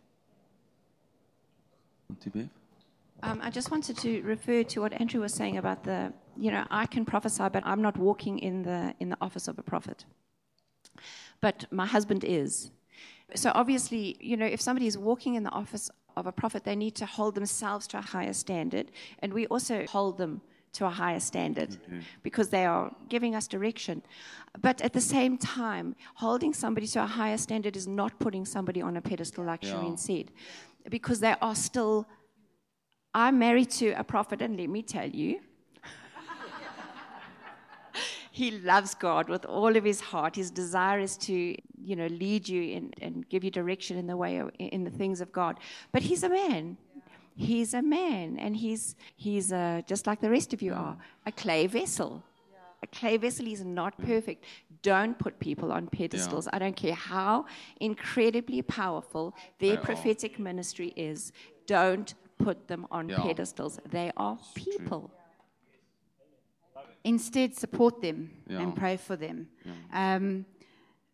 Um, I just wanted to refer to what Andrew was saying about the, you know, I can prophesy, but I'm not walking in the in the office of a prophet. But my husband is. So obviously, you know, if somebody is walking in the office of a prophet, they need to hold themselves to a higher standard. And we also hold them to a higher standard mm-hmm. because they are giving us direction. But at the same time, holding somebody to a higher standard is not putting somebody on a pedestal, like yeah. Shireen said, because they are still... I'm married to a prophet, and let me tell you, he loves God with all of his heart. His desire is to, you know, lead you in, and give you direction in the way of, in the things of God. But he's a man. He's a man, and he's he's a, just like the rest of you are, a clay vessel. A clay vessel is not perfect. Don't put people on pedestals. Yeah. I don't care how incredibly powerful their they prophetic are. Ministry is. Don't put them on yeah. pedestals. They are people. Instead, support them yeah. and pray for them. Yeah. Um,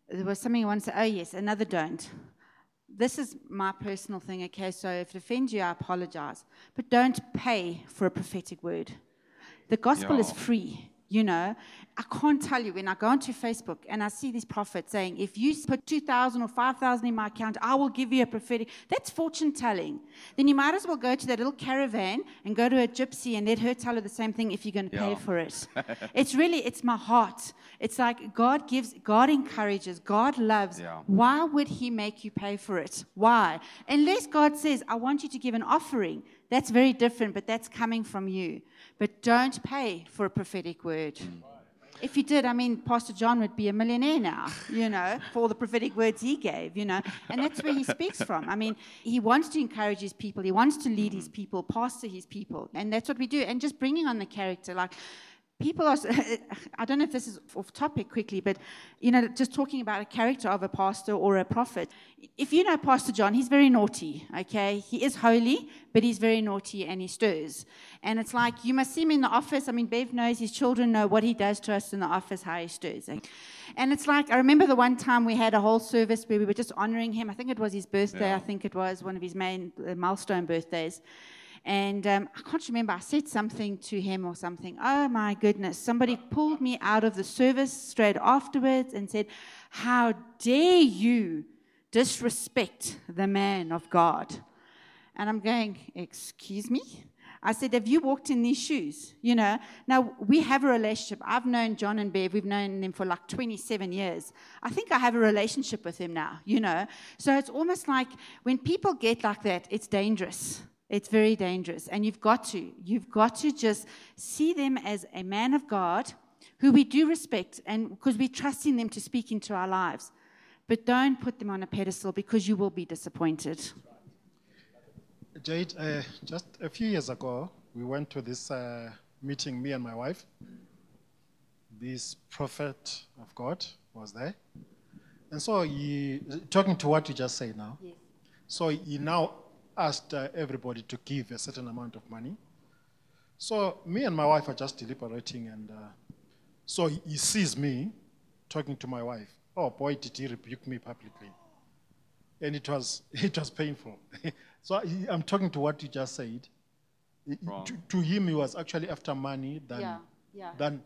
there was something I once said, oh yes, another don't. This is my personal thing, okay, so if it offends you, I apologize. But don't pay for a prophetic word. The gospel yeah. is free, you know. I can't tell you, when I go onto Facebook and I see these prophets saying, if you put two thousand or five thousand in my account, I will give you a prophetic. That's fortune telling. Then you might as well go to that little caravan and go to a gypsy and let her tell her the same thing if you're going to yeah. pay for it. It's really, it's my heart. It's like God gives, God encourages, God loves. Yeah. Why would he make you pay for it? Why? Unless God says, I want you to give an offering. That's very different, but that's coming from you. But don't pay for a prophetic word. Mm. If you did, I mean, Pastor John would be a millionaire now, you know, for all the prophetic words he gave, you know. And that's where he speaks from. I mean, he wants to encourage his people. He wants to lead his people, pastor his people. And that's what we do. And just bringing on the character, like, people are, I don't know if this is off topic quickly, but, you know, just talking about a character of a pastor or a prophet. If you know Pastor John, he's very naughty, okay? He is holy, but he's very naughty and he stirs. And it's like, you must see him in the office. I mean, Bev knows, his children know what he does to us in the office, how he stirs. And it's like, I remember the one time we had a whole service where we were just honoring him. I think it was his birthday. Yeah. I think it was one of his main uh, milestone birthdays. And um, I can't remember, I said something to him or something. Oh, my goodness. Somebody pulled me out of the service straight afterwards and said, how dare you disrespect the man of God? And I'm going, excuse me? I said, have you walked in these shoes? You know, now we have a relationship. I've known John and Bev. We've known them for like twenty-seven years. I think I have a relationship with him now, you know. So it's almost like when people get like that, it's dangerous. It's very dangerous, and you've got to, you've got to just see them as a man of God who we do respect, and because we're trusting them to speak into our lives, but don't put them on a pedestal because you will be disappointed. Jade, uh, just a few years ago, we went to this uh, meeting, me and my wife. This prophet of God was there, and so he, talking to what you just said now, yes. so he now asked uh, everybody to give a certain amount of money. So me and my wife are just deliberating, and uh, so he sees me talking to my wife. Oh boy, did he rebuke me publicly. And it was it was painful. So he, I'm talking to what you just said. Wow. To, to him, he was actually after money than, yeah, yeah. than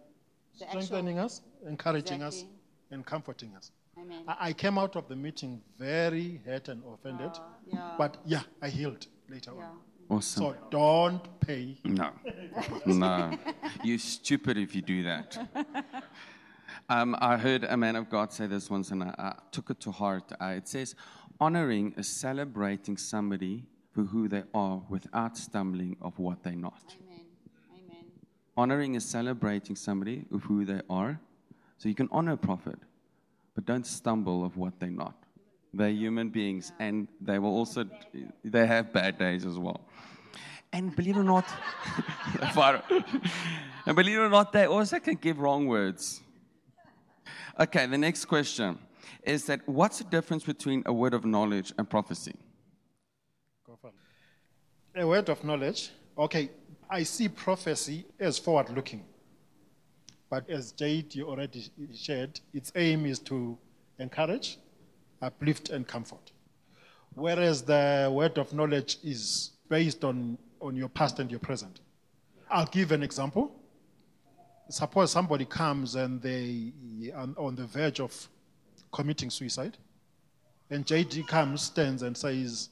strengthening actual... us, encouraging exactly. us, and comforting us. Amen. I came out of the meeting very hurt and offended, uh, yeah. but yeah, I healed later yeah. on. Awesome. So don't pay. No, no. You're stupid if you do that. um, I heard a man of God say this once, and I, I took it to heart. Uh, it says, honoring is celebrating somebody for who they are without stumbling of what they're not. Amen. Amen. Honoring is celebrating somebody of who they are. So you can honor a prophet, but don't stumble of what they're not. They're human beings, yeah. and they will also, they have bad days as well. And believe it or not, and believe it or not, they also can give wrong words. Okay, the next question is that, what's the difference between a word of knowledge and prophecy? A word of knowledge, okay, I see prophecy as forward-looking. But as J D already shared, its aim is to encourage, uplift, and comfort. Whereas the word of knowledge is based on on your past and your present. I'll give an example. Suppose somebody comes and they are on the verge of committing suicide. And J D comes, stands and says,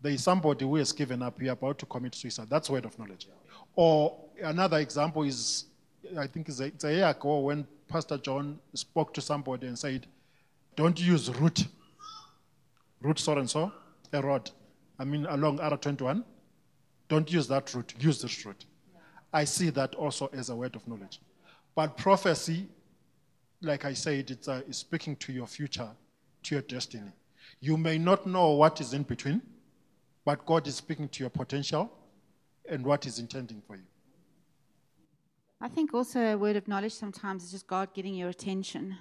there is somebody who has given up, you're about to commit suicide. That's word of knowledge. Or another example is, I think it's a, it's a year ago when Pastor John spoke to somebody and said, don't use root, root so-and-so, a road. I mean, along R twenty-one, don't use that route, use this route. Yeah. I see that also as a word of knowledge. But prophecy, like I said, it's, uh, it's speaking to your future, to your destiny. You may not know what is in between, but God is speaking to your potential and what is intending for you. I think also a word of knowledge sometimes is just God getting your attention,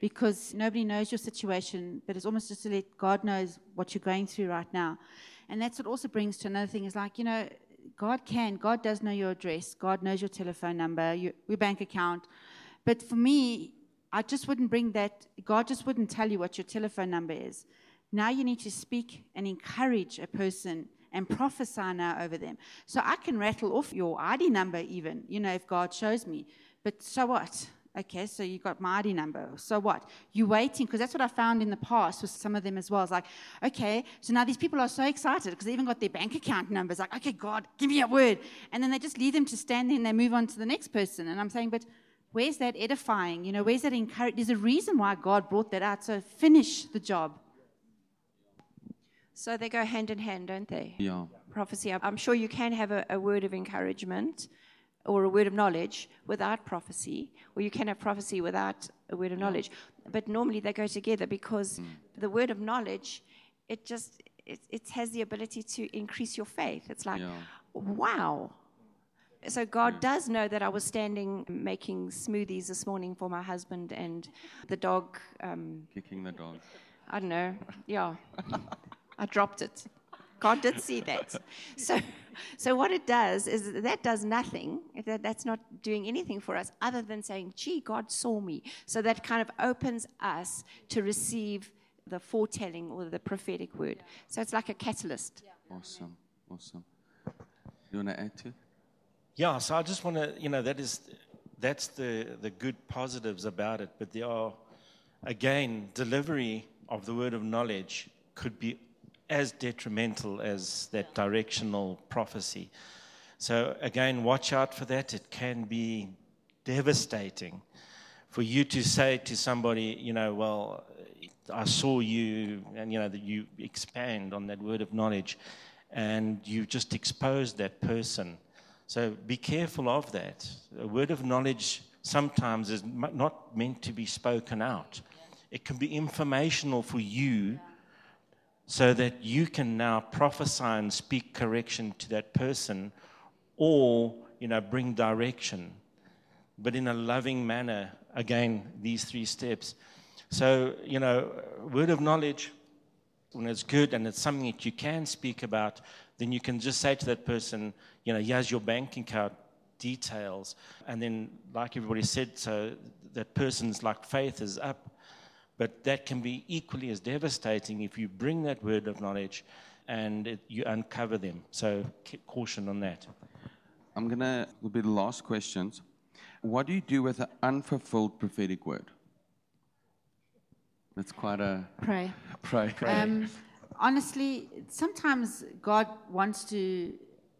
because nobody knows your situation, but it's almost just to let God knows what you're going through right now. And that's what also brings to another thing is like, you know, God can, God does know your address. God knows your telephone number, your, your bank account. But for me, I just wouldn't bring that. God just wouldn't tell you what your telephone number is. Now you need to speak and encourage a person and prophesy now over them. So I can rattle off your I D number even, you know, if God shows me. But so what? Okay, so you got my I D number. So what? You're waiting, because that's what I found in the past with some of them as well. It's like, okay, so now these people are so excited because they even got their bank account numbers. Like, okay, God, give me a word. And then they just leave them to stand there and they move on to the next person. And I'm saying, but where's that edifying? You know, where's that encouraging? There's a reason why God brought that out. So finish the job. So they go hand in hand, don't they? Yeah. Prophecy. I'm sure you can have a, a word of encouragement or a word of knowledge without prophecy, or you can have prophecy without a word of knowledge. But normally they go together, because mm. the word of knowledge, it just it, it has the ability to increase your faith. It's like, yeah. wow. So God yeah. does know that I was standing making smoothies this morning for my husband and the dog. Um, Kicking the dog. I don't know. Yeah. I dropped it. God did see that. So so what it does is that does nothing. That, that's not doing anything for us other than saying, gee, God saw me. So that kind of opens us to receive the foretelling or the prophetic word. Yeah. So it's like a catalyst. Yeah. Awesome. Awesome. You want to add to it? Yeah, so I just want to, you know, that is that's the, the good positives about it. But there are, again, delivery of the word of knowledge could be as detrimental as that yeah. directional prophecy. So again, watch out for that. It can be devastating for you to say to somebody, you know, well, I saw you, and you know, that you expand on that word of knowledge and you just exposed that person. So be careful of that. A word of knowledge sometimes is not meant to be spoken out. It can be informational for you yeah. so that you can now prophesy and speak correction to that person, or, you know, bring direction, but in a loving manner. Again, these three steps. So, you know, word of knowledge, when it's good and it's something that you can speak about, then you can just say to that person, you know, here's your bank account details. And then, like everybody said, so that person's like faith is up. But that can be equally as devastating if you bring that word of knowledge and it, you uncover them. So caution on that. I'm going to, will be the last questions. What do you do with an unfulfilled prophetic word? That's quite a... Pray. Pray. Pray. Um, honestly, sometimes God wants to...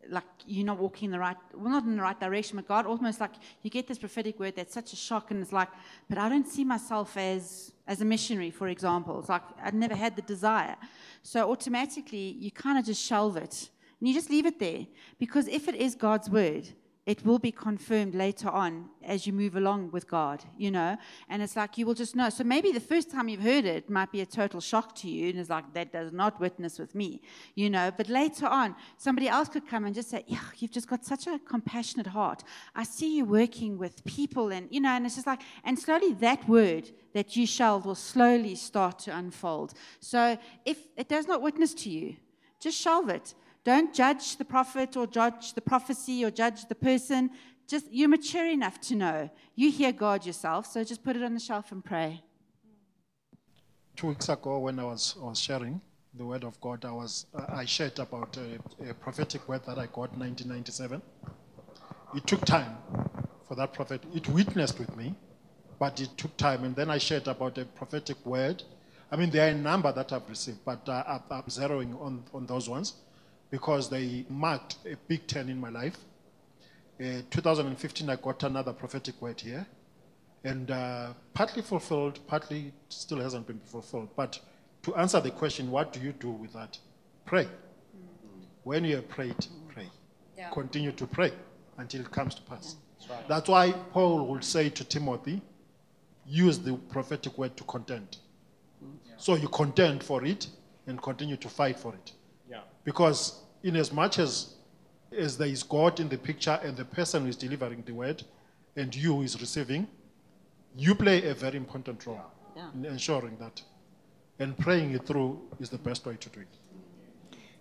like you're not walking in the right, well, not in the right direction, but God almost like, you get this prophetic word that's such a shock, and it's like, but I don't see myself as as a missionary, for example. It's like, I've never had the desire. So automatically, you kind of just shelve it, and you just leave it there. Because if it is God's word, it will be confirmed later on as you move along with God, you know. And it's like, you will just know. So maybe the first time you've heard it might be a total shock to you, and it's like, that does not witness with me, you know. But later on, somebody else could come and just say, yeah, you've just got such a compassionate heart. I see you working with people, and, you know, and it's just like, and slowly that word that you shelved will slowly start to unfold. So if it does not witness to you, just shelve it. Don't judge the prophet or judge the prophecy or judge the person. Just, you're mature enough to know. You hear God yourself, so just put it on the shelf and pray. Two weeks ago when I was, I was sharing, the word of God. I was I shared about a, a prophetic word that I got in nineteen ninety-seven. It took time for that prophet. It witnessed with me, but it took time. And then I shared about a prophetic word. I mean, there are a number that I've received, but uh, I'm zeroing on, on those ones because they marked a big turn in my life. Uh, two thousand fifteen, I got another prophetic word here, and uh, partly fulfilled, partly still hasn't been fulfilled. But to answer the question, what do you do with that? Pray. Mm-hmm. When you have prayed, pray. Yeah. Continue to pray until it comes to pass. Yeah. Right. That's why Paul would say to Timothy, use the prophetic word to contend. Yeah. So you contend for it and continue to fight for it. Yeah. Because in as much as, as there is God in the picture and the person who is delivering the word and you who is receiving, you play a very important role yeah. in ensuring that. And praying it through is the best way to do it.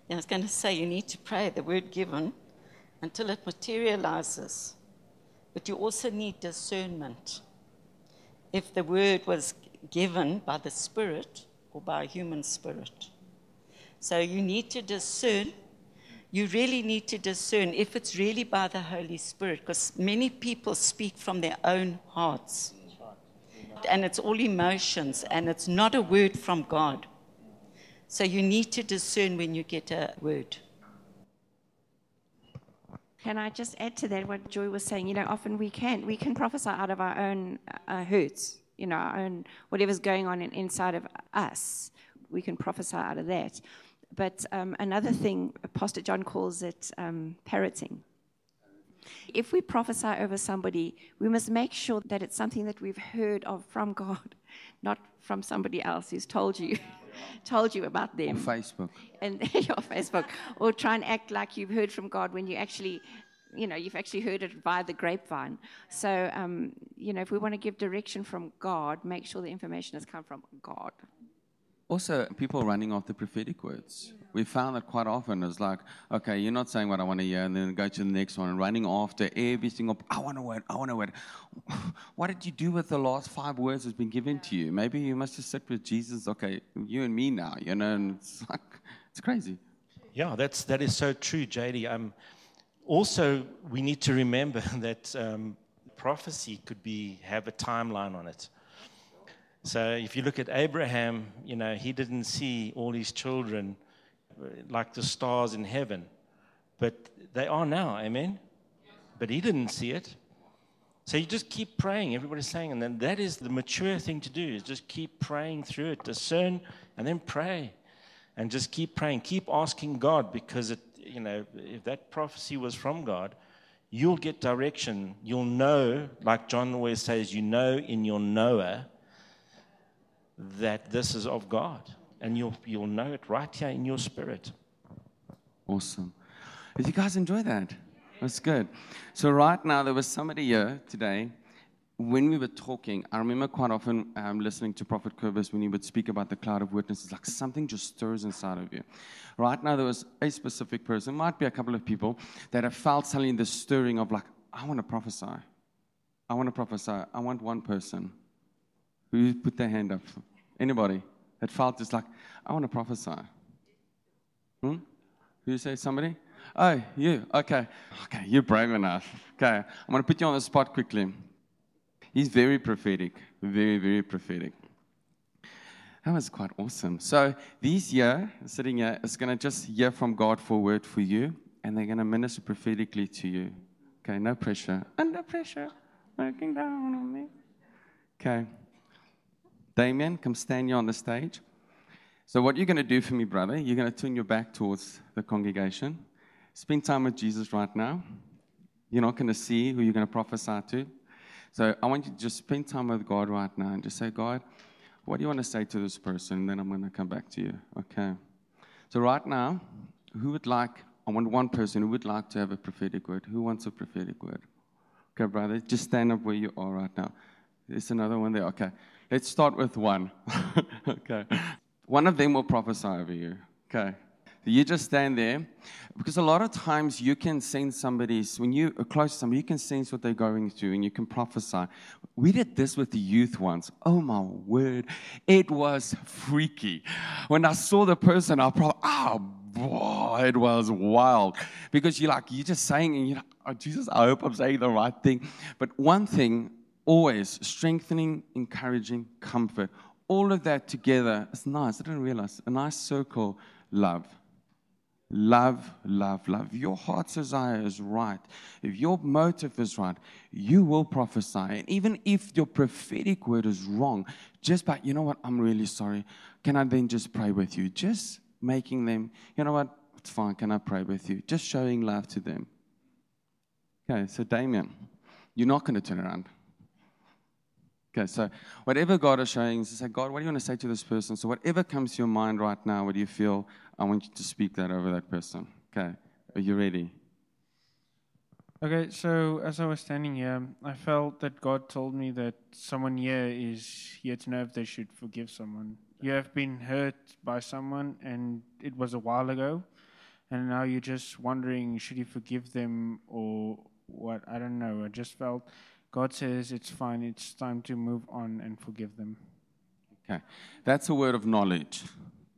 Yeah, I was going to say you need to pray the word given until it materializes. But you also need discernment. If the word was given by the Spirit or by a human spirit. So you need to discern. You really need to discern if it's really by the Holy Spirit, because many people speak from their own hearts. And it's all emotions, and it's not a word from God. So you need to discern when you get a word. Can I just add to that what Joy was saying? You know, often we can we can prophesy out of our own uh, hurts. You know, our own, whatever's going on in, inside of us, we can prophesy out of that. But um, another thing, Pastor John calls it um, parroting. If we prophesy over somebody, we must make sure that it's something that we've heard of from God, not from somebody else who's told you, told you about them. Or Facebook. And your Facebook. Or try and act like you've heard from God when you actually... You know, you've actually heard it via the grapevine. So, um, you know, if we want to give direction from God, make sure the information has come from God. Also, people running off the prophetic words. Yeah. We found that quite often it's like, okay, you're not saying what I want to hear, and then go to the next one, and running after every single, I want a word, I want a word. What did you do with the last five words that's been given yeah. to you? Maybe you must just sit with Jesus, okay, you and me now, you know, and it's like, it's crazy. Yeah, that's that is so true, J D. Um, Also, we need to remember that um, prophecy could be have a timeline on it. So if you look at Abraham, you know, he didn't see all his children like the stars in heaven. But they are now, amen? But he didn't see it. So you just keep praying. Everybody's saying, and then that is the mature thing to do, is just keep praying through it. Discern and then pray. And just keep praying. Keep asking God, because it you know, if that prophecy was from God, you'll get direction. You'll know, like John always says, you know in your knower that this is of God. And you'll you'll know it right here in your spirit. Awesome. Did you guys enjoy that? That's good. So right now, there was somebody here today. When we were talking, I remember quite often um, listening to Prophet Quirbus when he would speak about the cloud of witnesses, like something just stirs inside of you. Right now, there was a specific person, might be a couple of people, that have felt suddenly the stirring of like, I want to prophesy. I want to prophesy. I want one person. Who put their hand up? Anybody that felt just like, I want to prophesy. Hmm? Who say somebody? Oh, you. Okay. Okay, you're brave enough. Okay, I'm going to put you on the spot quickly. He's very prophetic, very, very prophetic. That was quite awesome. So these here, sitting here, is going to just hear from God for a word for you, and they're going to minister prophetically to you. Okay, no pressure. Under pressure. Working down on me. Okay. Damien, come stand here on the stage. So what you're going to do for me, brother, you're going to turn your back towards the congregation. Spend time with Jesus right now. You're not going to see who you're going to prophesy to. So I want you to just spend time with God right now and just say, God, what do you want to say to this person? And then I'm going to come back to you. Okay. So right now, who would like, I want one person who would like to have a prophetic word. Who wants a prophetic word? Okay, brother, just stand up where you are right now. There's another one there. Okay. Let's start with one. Okay. One of them will prophesy over you. Okay. You just stand there, because a lot of times you can sense somebody's, when you are close to somebody, you can sense what they're going through, and you can prophesy. We did this with the youth once. Oh, my word. It was freaky. When I saw the person, I probably, oh, boy, it was wild. Because you're like, you're just saying, and you're like, oh, Jesus, I hope I'm saying the right thing. But one thing, always strengthening, encouraging, comfort. All of that together, it's nice. I didn't realize. A nice circle, love. Love, love, love. Your heart's desire is right. If your motive is right, you will prophesy. And even if your prophetic word is wrong, just by, you know what, I'm really sorry. Can I then just pray with you? Just making them, you know what, it's fine. Can I pray with you? Just showing love to them. Okay, so Damien, you're not going to turn around. Okay, so whatever God is showing, you say, God, what do you want to say to this person? So whatever comes to your mind right now, what do you feel? I want you to speak that over that person. Okay, are you ready? Okay, so as I was standing here, I felt that God told me that someone here is here to know if they should forgive someone. You have been hurt by someone, and it was a while ago, and now you're just wondering, should you forgive them or what? I don't know. I just felt God says it's fine, it's time to move on and forgive them. Okay, that's a word of knowledge,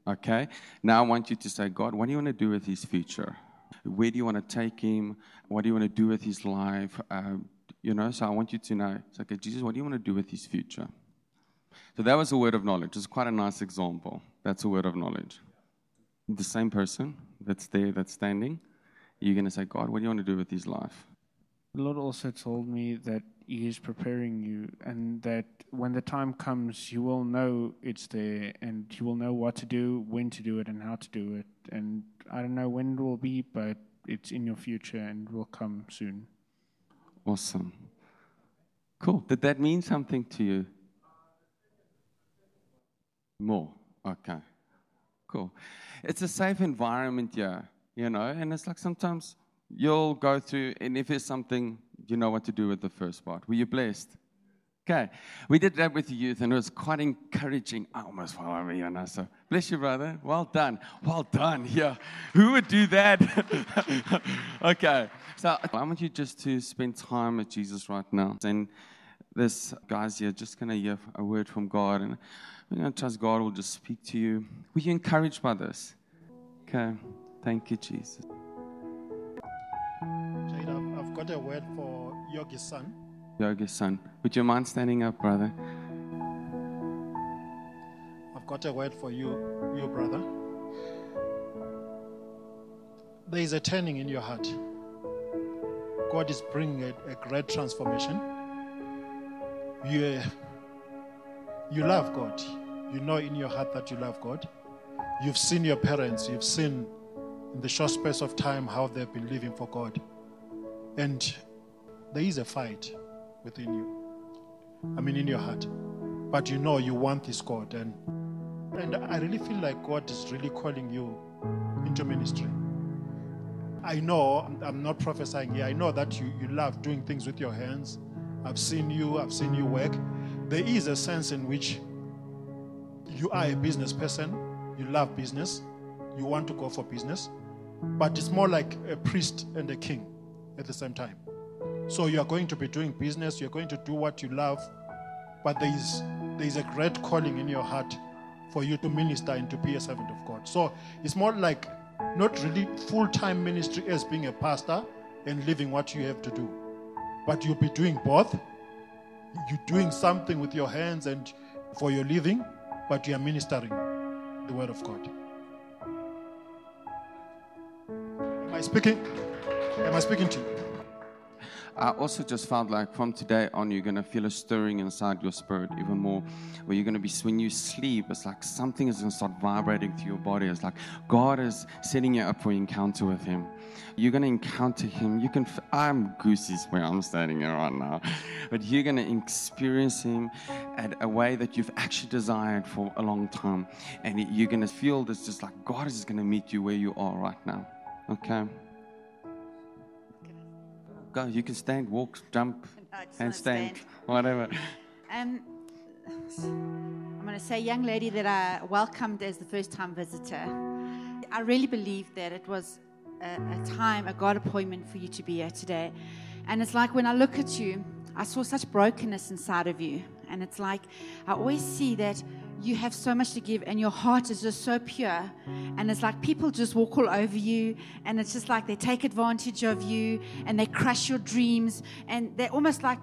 okay? Now I want you to say, God, what do you want to do with his future? Where do you want to take him? What do you want to do with his life? Um, you know, so I want you to know, it's like, okay, Jesus, what do you want to do with his future? So that was a word of knowledge. It's quite a nice example. That's a word of knowledge. The same person that's there, that's standing, you're going to say, God, what do you want to do with his life? The Lord also told me that He is preparing you, and that when the time comes, you will know it's there, and you will know what to do, when to do it, and how to do it. And I don't know when it will be, but it's in your future and will come soon. Awesome. Cool. Did that mean something to you? More. Okay. Cool. It's a safe environment here, you know, and it's like sometimes you'll go through, and if there's something, you know what to do with the first part. Were you blessed? Okay. We did that with the youth, and it was quite encouraging. I almost follow me, you know. So, bless you, brother. Well done. Well done. Yeah. Who would do that? Okay. So, I want you just to spend time with Jesus right now. And this guys here just going to hear a word from God. And we're going to trust God will just speak to you. Were you encouraged by this? Okay. Thank you, Jesus. Got a word for Yogi's son. Yogi's son. Would you mind standing up, brother? I've got a word for you, you brother. There is a turning in your heart. God is bringing a, a great transformation. You, you love God. You know in your heart that you love God. You've seen your parents. You've seen in the short space of time how they've been living for God. And there is a fight within you, I mean in your heart, but you know you want this God. And and I really feel like God is really calling you into ministry. I know, I'm not prophesying here, I know that you, you love doing things with your hands. I've seen you, I've seen you work. There is a sense in which you are a business person, you love business, you want to go for business, but it's more like a priest and a king at the same time. So you are going to be doing business, you're going to do what you love, but there is there is a great calling in your heart for you to minister and to be a servant of God. So it's more like not really full-time ministry as being a pastor and living what you have to do, but you'll be doing both. You're doing something with your hands and for your living, but you are ministering the word of God. Am I speaking? Am I speaking to you? I also just felt like from today on, you're going to feel a stirring inside your spirit even more. Where you're going to be, when you sleep, it's like something is going to start vibrating through your body. It's like God is setting you up for an encounter with Him. You're going to encounter Him. You can, I'm goosey where I'm standing here right now. But you're going to experience Him in a way that you've actually desired for a long time. And you're going to feel this just like God is going to meet you where you are right now. Okay? Go. You can stand, walk, jump, no, and stand, stand. Whatever. Um, I'm going to say, young lady that I welcomed as the first-time visitor, I really believe that it was a, a time, a God appointment for you to be here today. And it's like when I look at you, I saw such brokenness inside of you. And it's like I always see that you have so much to give and your heart is just so pure. And it's like people just walk all over you. And it's just like they take advantage of you and they crush your dreams. And they almost like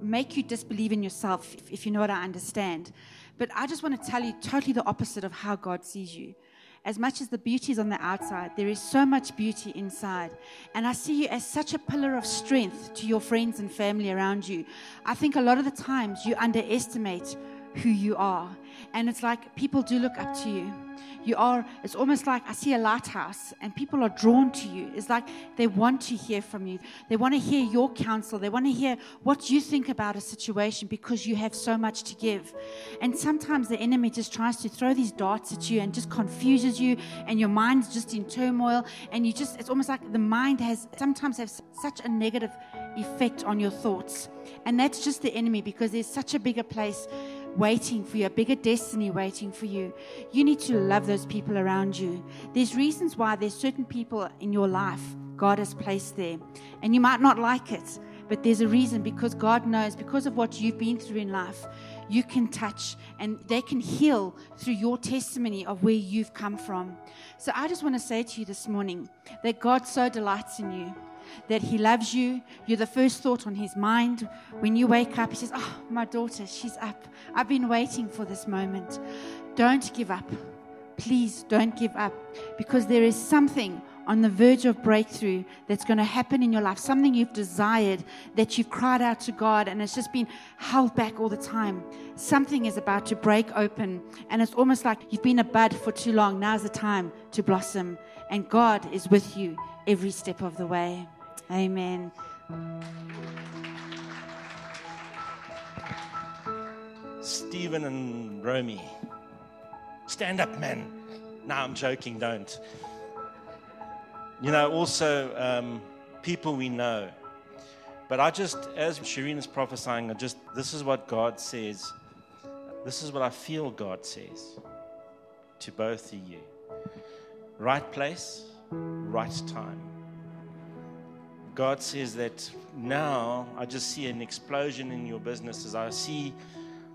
make you disbelieve in yourself, if, if you know what I understand. But I just want to tell you totally the opposite of how God sees you. As much as the beauty is on the outside, there is so much beauty inside. And I see you as such a pillar of strength to your friends and family around you. I think a lot of the times you underestimate who you are. And it's like people do look up to you. You are, it's almost like I see a lighthouse and people are drawn to you. It's like they want to hear from you. They want to hear your counsel. They want to hear what you think about a situation because you have so much to give. And sometimes the enemy just tries to throw these darts at you and just confuses you and your mind's just in turmoil. And you just, it's almost like the mind has, sometimes has such a negative effect on your thoughts. And that's just the enemy, because there's such a bigger place waiting for you, a bigger destiny waiting for you. You need to love those people around you. There's reasons why there's certain people in your life God has placed there, and you might not like it, but there's a reason, because God knows, because of what you've been through in life, you can touch and they can heal through your testimony of where you've come from. So I just want to say to you this morning that God so delights in you, that He loves you. You're the first thought on His mind. When you wake up, He says, oh, my daughter, she's up. I've been waiting for this moment. Don't give up. Please don't give up, because there is something on the verge of breakthrough that's going to happen in your life, something you've desired, that you've cried out to God, and it's just been held back all the time. Something is about to break open, and it's almost like you've been a bud for too long. Now's the time to blossom, and God is with you every step of the way. Amen. Stephen and Romy, stand up, man. No, I'm joking, don't. You know, also um, people we know. But I just, as Shireen is prophesying, I just, this is what God says. This is what I feel God says to both of you. Right place, right time. God says that now I just see an explosion in your businesses. I see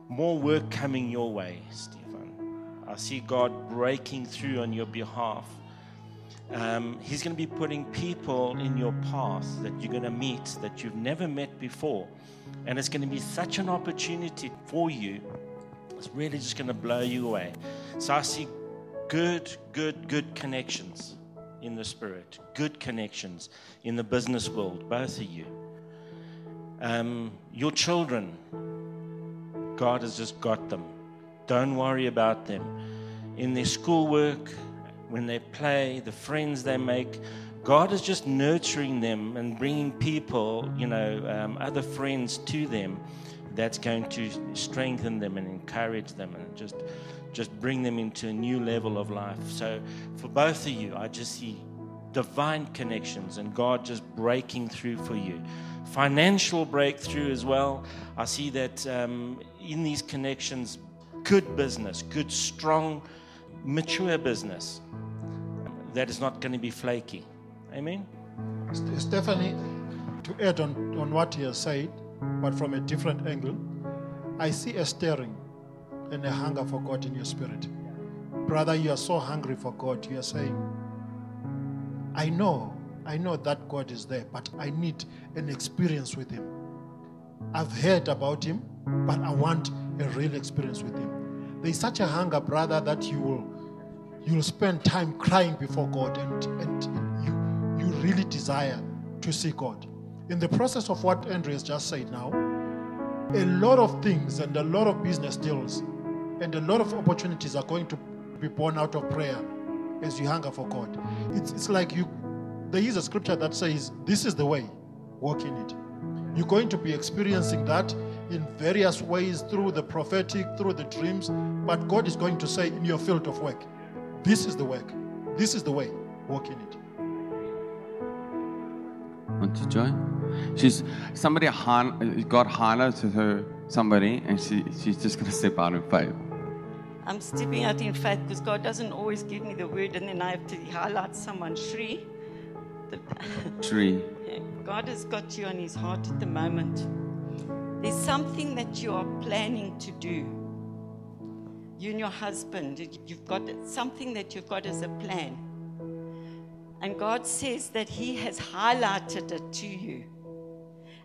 more work coming your way, Stephen. I see God breaking through on your behalf. Um, he's going to be putting people in your path that you're going to meet, that you've never met before. And it's going to be such an opportunity for you. It's really just going to blow you away. So I see good, good, good connections in the spirit, good connections in the business world, both of you. Um, your children, God has just got them. Don't worry about them. In their schoolwork, when they play, the friends they make, God is just nurturing them and bringing people, you know, um, other friends to them that's going to strengthen them and encourage them and just just bring them into a new level of life. So for both of you, I just see divine connections and God just breaking through for you. Financial breakthrough as well. I see that um, in these connections, good business, good, strong, mature business that is not going to be flaky. Amen? Stephanie, to add on, on what you said, but from a different angle, I see a stirring and a hunger for God in your spirit. Brother, you are so hungry for God. You are saying, I know, I know that God is there, but I need an experience with Him. I've heard about Him, but I want a real experience with Him. There's such a hunger, brother, that you will you will spend time crying before God, and, and you, you really desire to see God. In the process of what Andrew has just said now, a lot of things and a lot of business deals and a lot of opportunities are going to be born out of prayer as you hunger for God. It's, it's like you. There is a scripture that says, this is the way, walk in it. You're going to be experiencing that in various ways, through the prophetic, through the dreams, but God is going to say in your field of work, this is the work, this is the way, walk in it. Want to join? She's, somebody God highlighted her, somebody, and she she's just going to step out in faith. I'm stepping out in faith because God doesn't always give me the word and then I have to highlight someone. Shri. The, Shri. God has got you on his heart at the moment. There's something that you are planning to do. You and your husband, you've got something that you've got as a plan. And God says that he has highlighted it to you.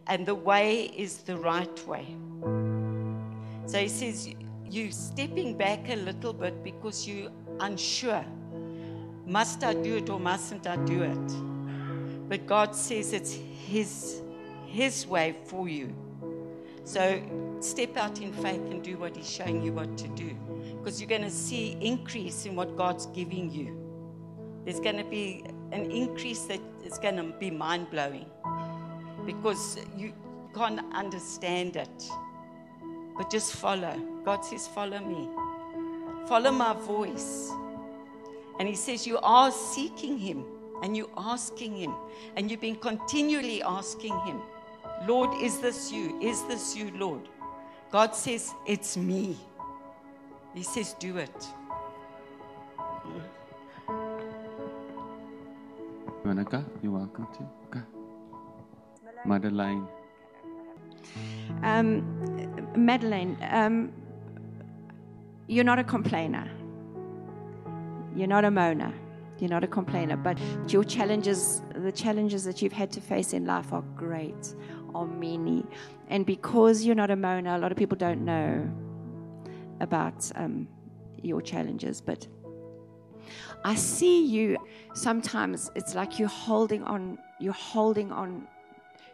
And the way is the right way. So he says, you're stepping back a little bit because you're unsure. Must I do it or mustn't I do it? But God says it's his, his way for you. So step out in faith and do what he's showing you what to do. Because you're going to see increase in what God's giving you. There's going to be an increase that is going to be mind-blowing. Because you can't understand it. But just follow. God says, follow me. Follow my voice. And he says, you are seeking him. And you're asking him. And you've been continually asking him. Lord, is this you? Is this you, Lord? God says, it's me. He says, do it. You wanna go? You're welcome to. Go. Madeleine. Um, Madeleine, um, you're not a complainer. You're not a moaner. You're not a complainer. But your challenges, the challenges that you've had to face in life are great, are many. And because you're not a moaner, a lot of people don't know about um, your challenges. But I see you, sometimes it's like you're holding on, you're holding on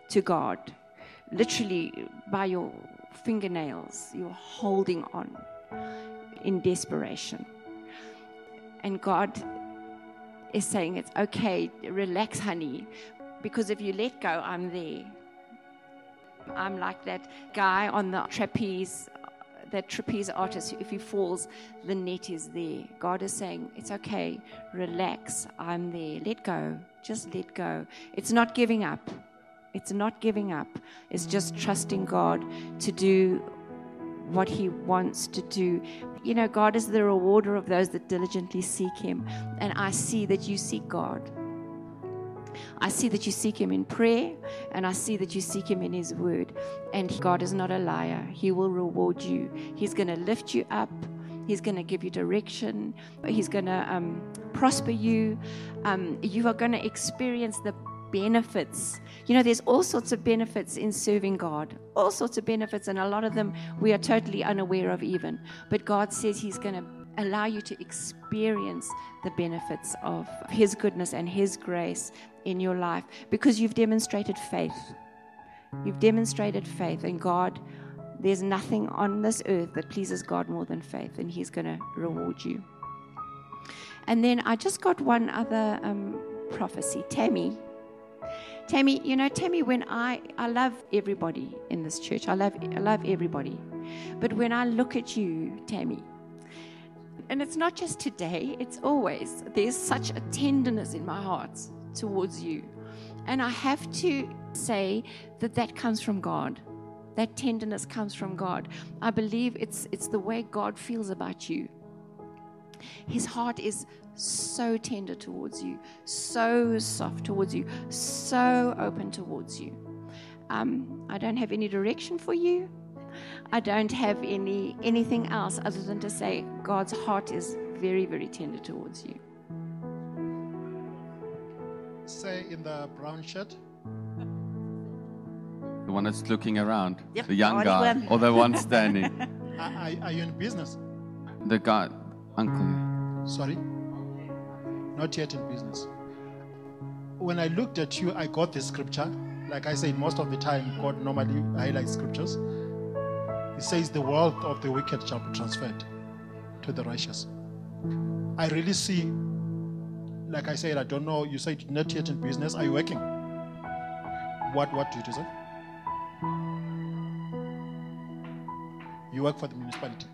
to God. Literally by your fingernails, you're holding on in desperation. And God is saying, it's okay, relax, honey, because if you let go, I'm there. I'm like that guy on the trapeze, that trapeze artist. If he falls, the net is there. God is saying, it's okay, relax, I'm there. Let go, just let go. It's not giving up. It's not giving up. It's just trusting God to do what he wants to do. You know, God is the rewarder of those that diligently seek him. And I see that you seek God. I see that you seek him in prayer, and I see that you seek him in his word. And God is not a liar. He will reward you. He's going to lift you up. He's going to give you direction. He's going to um, prosper you. Um, you are going to experience the benefits. You know, there's all sorts of benefits in serving God, all sorts of benefits, and a lot of them we are totally unaware of even. But God says he's going to allow you to experience the benefits of his goodness and his grace in your life because you've demonstrated faith. You've demonstrated faith, and God, there's nothing on this earth that pleases God more than faith, and he's going to reward you. And then I just got one other um, prophecy. Tammy. Tammy, you know, Tammy, when I, I love everybody in this church. I love I love everybody. But when I look at you, Tammy, and it's not just today, it's always, there's such a tenderness in my heart towards you. And I have to say that that comes from God. That tenderness comes from God. I believe it's it's the way God feels about you. His heart is so tender towards you, so soft towards you, so open towards you. Um, I don't have any direction for you. I don't have any anything else other than to say God's heart is very, very tender towards you. Say in the brown shirt. The one that's looking around, yep, the young guy, one. Or the one standing. Are, are you in business? The guy, uncle. Sorry? Not yet in business. When I looked at you, I got the scripture. Like I said, most of the time, God normally highlights scriptures. It says the wealth of the wicked shall be transferred to the righteous. I really see, like I said, I don't know, you said not yet in business. Are you working? What, what do you say? You work for the municipality.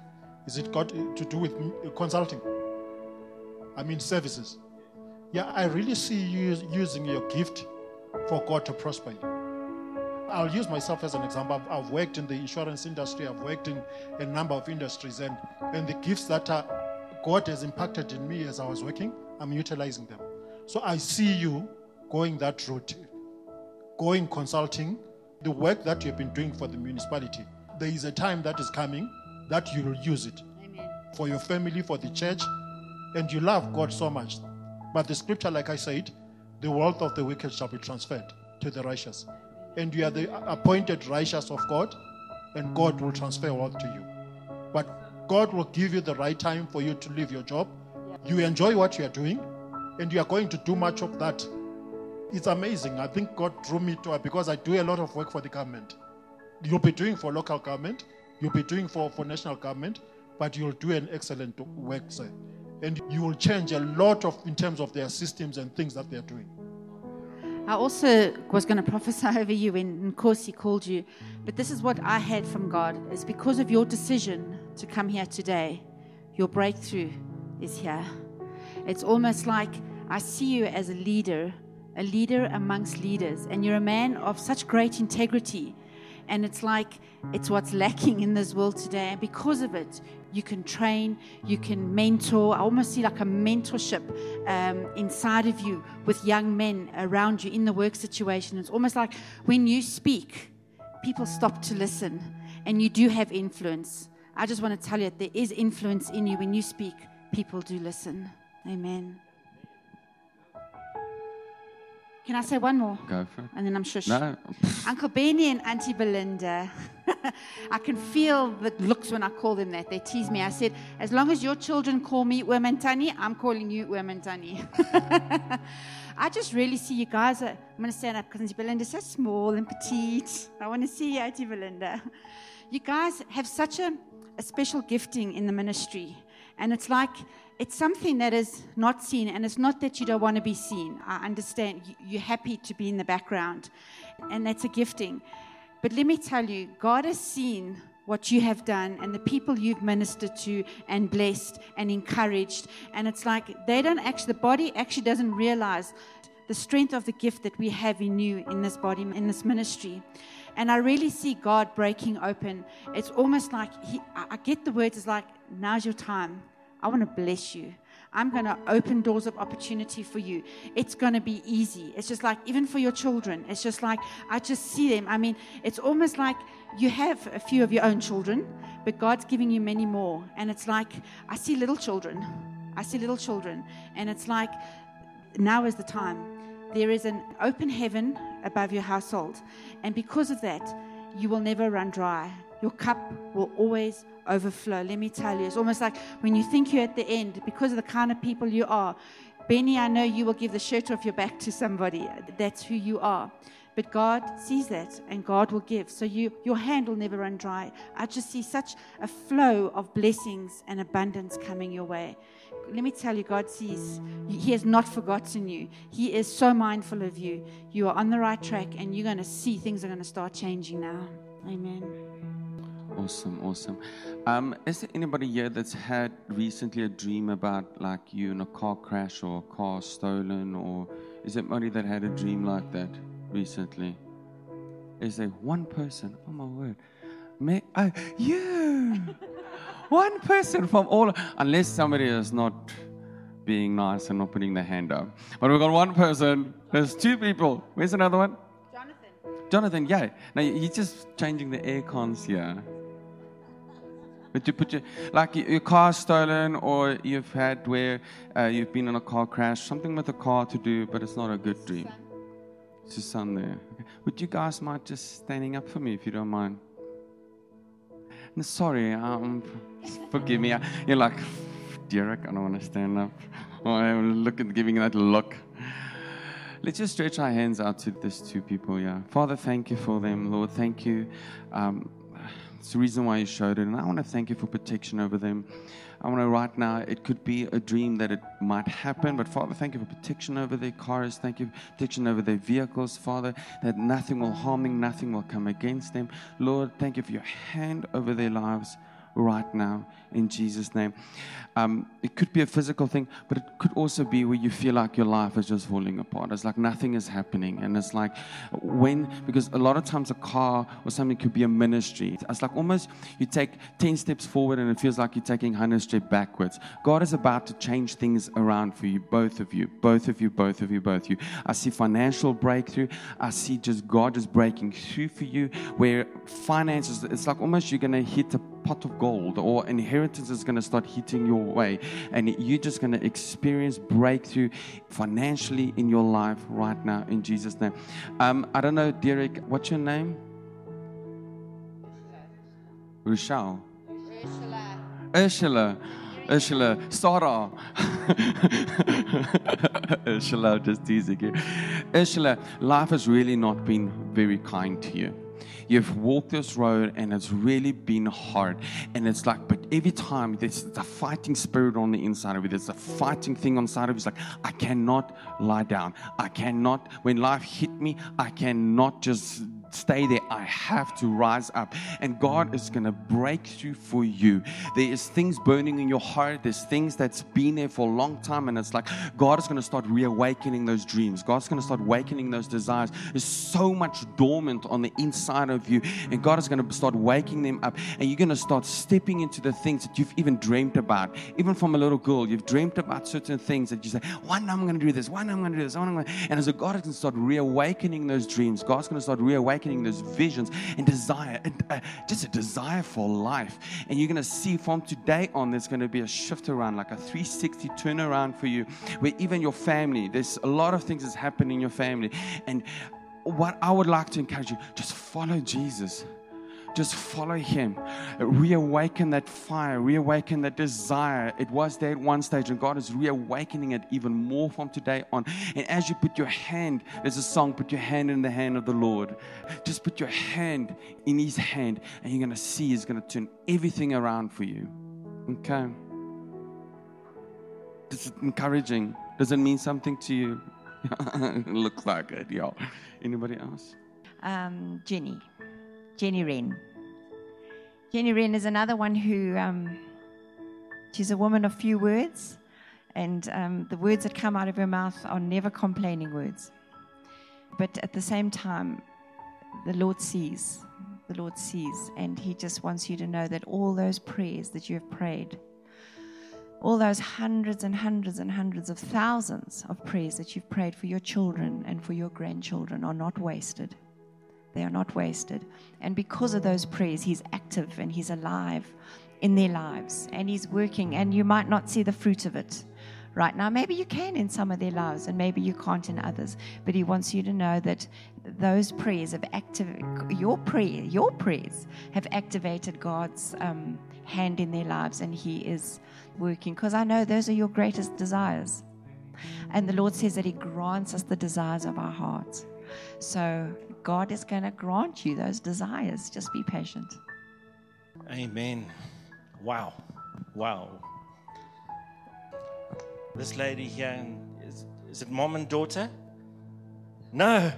Is it got to do with consulting? I mean services. Yeah, I really see you using your gift for God to prosper you. I'll use myself as an example. I've, I've worked in the insurance industry. I've worked in a number of industries, and, and the gifts that are, God has impacted in me as I was working, I'm utilizing them. So I see you going that route, going consulting, the work that you've been doing for the municipality. There is a time that is coming that you will use it. Amen. For your family, for the church, and you love God so much. But the scripture, like I said, the wealth of the wicked shall be transferred to the righteous. And you are the appointed righteous of God, and God will transfer wealth to you. But God will give you the right time for you to leave your job. You enjoy what you are doing, and you are going to do much of that. It's amazing. I think God drew me to it because I do a lot of work for the government. You'll be doing for local government, you'll be doing for, for national government, but you'll do an excellent work, sir. And you will change a lot of in terms of their systems and things that they're doing. I also was going to prophesy over you when Nkose called you, but this is what I had from God. It's because of your decision to come here today, your breakthrough is here. It's almost like I see you as a leader, a leader amongst leaders, and you're a man of such great integrity. And it's like it's what's lacking in this world today. And because of it, you can train, you can mentor. I almost see like a mentorship um, inside of you with young men around you in the work situation. It's almost like when you speak, people stop to listen, and you do have influence. I just want to tell you, there is influence in you. When you speak, people do listen. Amen. Can I say one more? Go for it. And then I'm shush. No. Uncle Benny and Auntie Belinda. I can feel the looks when I call them that. They tease me. I said, as long as your children call me Uemantani, I'm calling you Uemantani. I just really see you guys. Are, I'm going to stand up because Auntie Belinda is so small and petite. I want to see you, Auntie Belinda. You guys have such a, a special gifting in the ministry. And it's like, it's something that is not seen, and it's not that you don't want to be seen. I understand you're happy to be in the background, and that's a gifting. But let me tell you, God has seen what you have done and the people you've ministered to and blessed and encouraged. And it's like they don't actually, the body actually doesn't realize the strength of the gift that we have in you, in this body, in this ministry. And I really see God breaking open. It's almost like, he, I get the words, it's like, now's your time. I want to bless you. I'm going to open doors of opportunity for you. It's going to be easy. It's just like, even for your children, it's just like, I just see them. I mean, it's almost like you have a few of your own children, but God's giving you many more. And it's like, I see little children. I see little children. And it's like, now is the time. There is an open heaven above your household. And because of that, you will never run dry. Your cup will always overflow. Let me tell you, it's almost like when you think you're at the end, because of the kind of people you are, Benny, I know you will give the shirt off your back to somebody. That's who you are. But God sees that, and God will give. So you, your hand will never run dry. I just see such a flow of blessings and abundance coming your way. Let me tell you, God sees. He has not forgotten you. He is so mindful of you. You are on the right track, and you're going to see things are going to start changing now. Amen. Awesome, awesome. Um, is there anybody here that's had recently a dream about like you in a car crash or a car stolen? Or is there anybody that had a dream like that recently? Is there one person? Oh my word. May I, you! One person from all, unless somebody is not being nice and not putting their hand up. But we've got one person. There's two people. Where's another one? Jonathan. Jonathan, yeah. Now, he's just changing the air cons here. But you put your, like your car's stolen, or you've had where uh, you've been in a car crash, something with a car to do, but it's not a good dream. It's the sun there. Okay. Would you guys mind just standing up for me if you don't mind? No, sorry, um, forgive me. You're like, Derek, I don't want to stand up. Or look at giving that look. Let's just stretch our hands out to these two people, yeah. Father, thank you for them, Lord. Thank you. Um, It's the reason why you showed it. And I want to thank you for protection over them. I want to right now, it could be a dream that it might happen. But Father, thank you for protection over their cars. Thank you for protection over their vehicles, Father, that nothing will harm them, nothing will come against them. Lord, thank you for your hand over their lives right now in Jesus' name. Um, it could be a physical thing, but it could also be where you feel like your life is just falling apart. It's like nothing is happening. And it's like when, because a lot of times a car or something could be a ministry. It's like almost you take ten steps forward and it feels like you're taking one hundred steps backwards. God is about to change things around for you, both of you, both of you, both of you, both of you. I see financial breakthrough. I see just God just breaking through for you where finances, it's like almost you're going to hit a pot of gold or inheritance is going to start hitting your way and you're just going to experience breakthrough financially in your life right now in Jesus' name. Um, I don't know, Derek, what's your name? Rochelle. Ursula. Ursula. Ursula. Sarah. Ursula, I'm just teasing you. Ursula, life has really not been very kind to you. You've walked this road and it's really been hard. And it's like, but every time there's a fighting spirit on the inside of you, there's a fighting thing on the side of you. It's like, I cannot lie down. I cannot, when life hit me, I cannot just stay there. I have to rise up. And God is going to break through for you. There is things burning in your heart. There's things that's been there for a long time. And it's like God is going to start reawakening those dreams. God's going to start awakening those desires. There's so much dormant on the inside of you. And God is going to start waking them up. And you're going to start stepping into the things that you've even dreamt about. Even from a little girl, you've dreamt about certain things that you say, one day I'm going to do this. One day I'm going to do this. One day. And as a God is going to start reawakening those dreams. God's going to start reawakening those visions and desire, and uh, just a desire for life. And you're going to see from today on, there's going to be a shift around, like a three sixty turnaround for you, where even your family, there's a lot of things that's happening in your family. And what I would like to encourage you, just follow Jesus. Just follow Him. Reawaken that fire. Reawaken that desire. It was there at one stage, and God is reawakening it even more from today on. And as you put your hand, there's a song, put your hand in the hand of the Lord. Just put your hand in His hand, and you're going to see He's going to turn everything around for you. Okay? This is encouraging. Does it mean something to you? It looks like it, y'all. Anybody else? Um, Jenny. Jenny Wren. Jenny Wren is another one who, um, she's a woman of few words, and um, the words that come out of her mouth are never complaining words. But at the same time, the Lord sees, the Lord sees, and He just wants you to know that all those prayers that you have prayed, all those hundreds and hundreds and hundreds of thousands of prayers that you've prayed for your children and for your grandchildren are not wasted. They are not wasted. And because of those prayers, He's active and He's alive in their lives. And He's working. And you might not see the fruit of it right now. Maybe you can in some of their lives and maybe you can't in others. But He wants you to know that those prayers have activated, your prayer, your prayers have activated God's um, hand in their lives. And He is working. Because I know those are your greatest desires. And the Lord says that He grants us the desires of our hearts. So God is going to grant you those desires. Just be patient. Amen. Wow. Wow. This lady here, is, is it mom and daughter? No.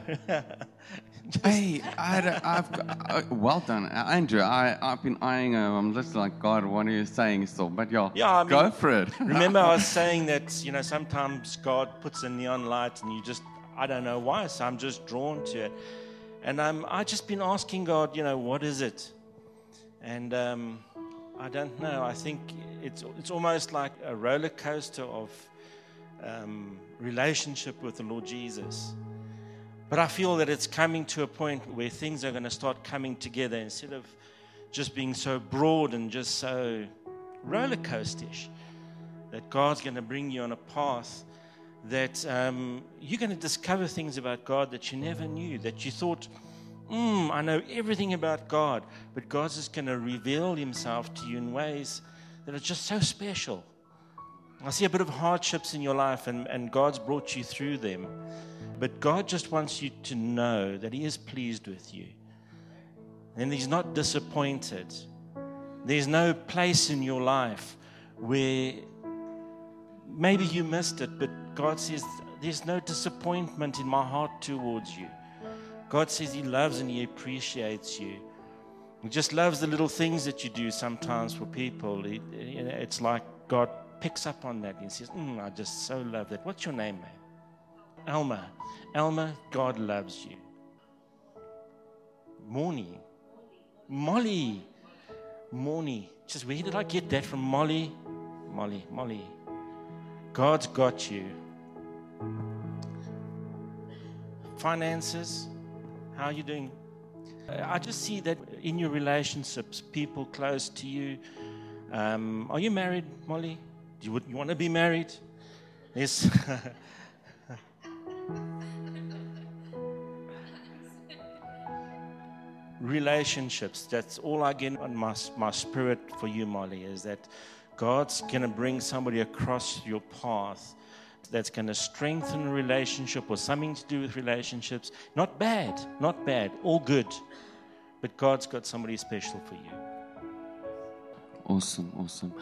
Just... Hey, I had a, I've got, uh, well done, Andrew. I, I've been eyeing her. I'm just like, God, what are you saying still? But yeah, yeah I mean, go for it. Remember I was saying that, you know, sometimes God puts a neon light and you just, I don't know why, so I'm just drawn to it. And I'm, I've just been asking God, you know, what is it? And um, I don't know. I think it's it's almost like a roller coaster of um, relationship with the Lord Jesus. But I feel that it's coming to a point where things are going to start coming together instead of just being so broad and just so roller coaster-ish, that God's going to bring you on a path that um, you're going to discover things about God that you never knew, that you thought, mm, I know everything about God, but God's just going to reveal Himself to you in ways that are just so special. I see a bit of hardships in your life, and, and God's brought you through them, but God just wants you to know that He is pleased with you, and He's not disappointed. There's no place in your life where maybe you missed it, but God says, there's no disappointment in my heart towards you. God says He loves and He appreciates you. He just loves the little things that you do sometimes for people. It, you know, it's like God picks up on that and says, mm, I just so love that. What's your name, man? Alma. Alma, God loves you. Morny. Molly. Morny. Just where did I get that from? Molly. Molly. Molly. God's got you. Finances. How are you doing? I just see that in your relationships, people close to you. Um, are you married, Molly? Do you, you want to be married? Yes. Relationships. That's all I get on my, my spirit for you, Molly, is that God's going to bring somebody across your path that's going to strengthen a relationship or something to do with relationships. Not bad, not bad, all good. But God's got somebody special for you. Awesome, awesome.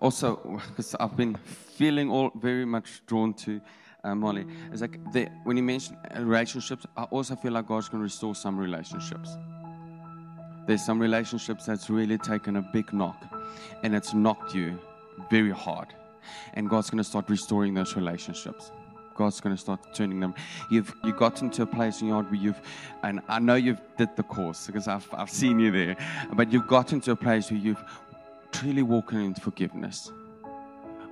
Also, because I've been feeling all very much drawn to uh, Molly. It's like the, when you mentioned relationships, I also feel like God's going to restore some relationships. There's some relationships that's really taken a big knock, and it's knocked you very hard. And God's going to start restoring those relationships. God's going to start turning them. You've you gotten to a place in your heart where you've, and I know you've did the course because I've I've seen you there, but you've gotten to a place where you've truly walking in forgiveness,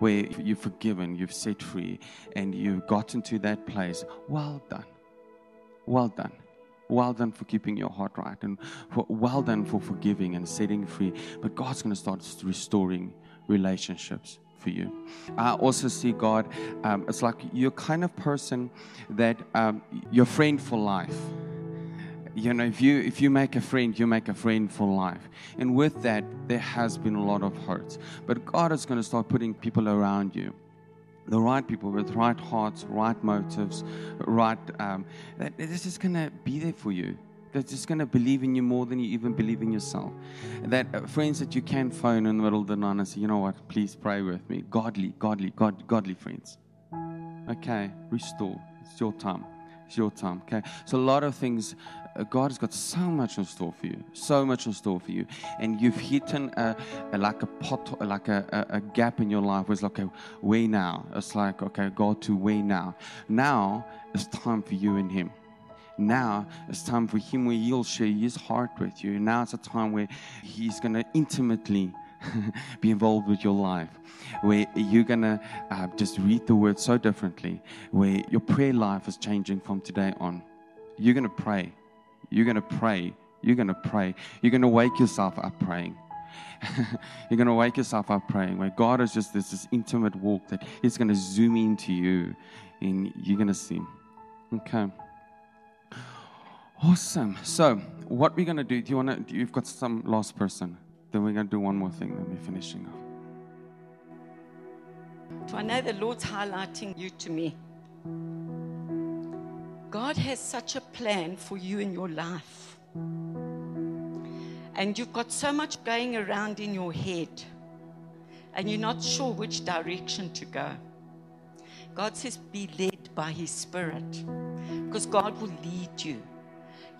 where you've forgiven, you've set free, and you've gotten to that place. Well done. Well done. Well done for keeping your heart right, and for, well done for forgiving and setting free. But God's going to start restoring relationships for you. I also see God, um, it's like you're kind of person that um, you're friend for life. You know, if you if you make a friend, you make a friend for life. And with that, there has been a lot of hurts. But God is going to start putting people around you, the right people with right hearts, right motives, right, um, that, this is going to be there for you. That's just going to believe in you more than you even believe in yourself. That uh, friends that you can phone in the middle of the night and say, you know what, please pray with me. Godly, godly, god, godly friends. Okay, restore. It's your time. It's your time. Okay, so a lot of things. Uh, God has got so much in store for you. So much in store for you. And you've hit in a, a, like a pot, like a, a, a gap in your life where it's like, okay, where now? It's like, okay, God, to where now? Now it's time for you and Him. Now it's time for Him where He'll share His heart with you. Now it's a time where He's going to intimately be involved with your life, where you're going to uh, just read the Word so differently, where your prayer life is changing from today on. You're going to pray. You're going to pray. You're going to pray. You're going to wake yourself up praying. You're going to wake yourself up praying, where God is just this, this intimate walk that He's going to zoom into you, and you're going to see. Okay. Awesome. So, what we're going to do, do you want to, do, you've got some last person. Then we're going to do one more thing, then we're finishing off. I know the Lord's highlighting you to me. God has such a plan for you in your life. And you've got so much going around in your head. And you're not sure which direction to go. God says, be led by His Spirit. Because God will lead you.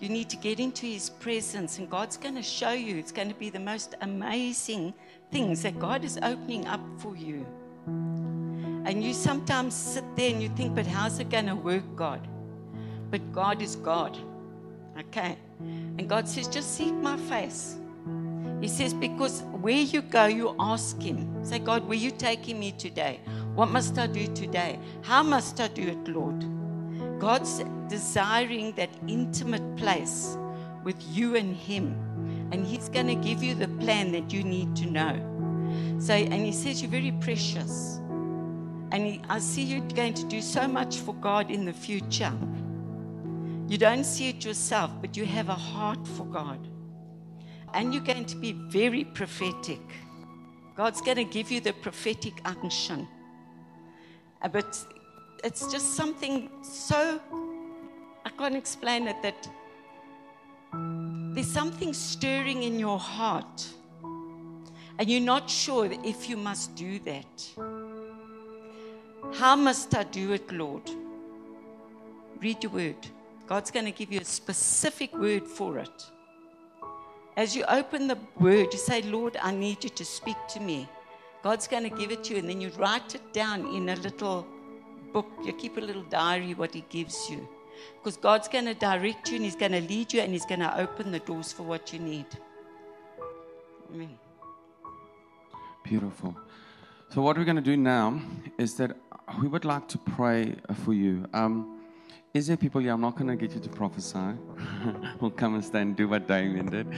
You need to get into His presence, and God's going to show you. It's going to be the most amazing things that God is opening up for you. And you sometimes sit there and you think, but how's it going to work, God? But God is God. Okay. And God says, just seek My face. He says, because where you go, you ask Him. Say, God, where you taking me today? What must I do today? How must I do it, Lord? God's desiring that intimate place with you and Him. And He's going to give you the plan that you need to know. So, and He says you're very precious. And he, I see you going to do so much for God in the future. You don't see it yourself, but you have a heart for God. And you're going to be very prophetic. God's going to give you the prophetic unction. But it's just something so, I can't explain it, that there's something stirring in your heart and you're not sure if you must do that. How must I do it, Lord? Read your Word. God's going to give you a specific word for it. As you open the word, you say, Lord, I need you to speak to me. God's going to give it to you. And then you write it down in a little book. You keep a little diary what he gives you. Because God's going to direct you and he's going to lead you and he's going to open the doors for what you need. Amen. Beautiful. So what we're going to do now is that we would like to pray for you. Um, is there people here? I'm not going to get you to prophesy. We'll come and stand and do what Damien did.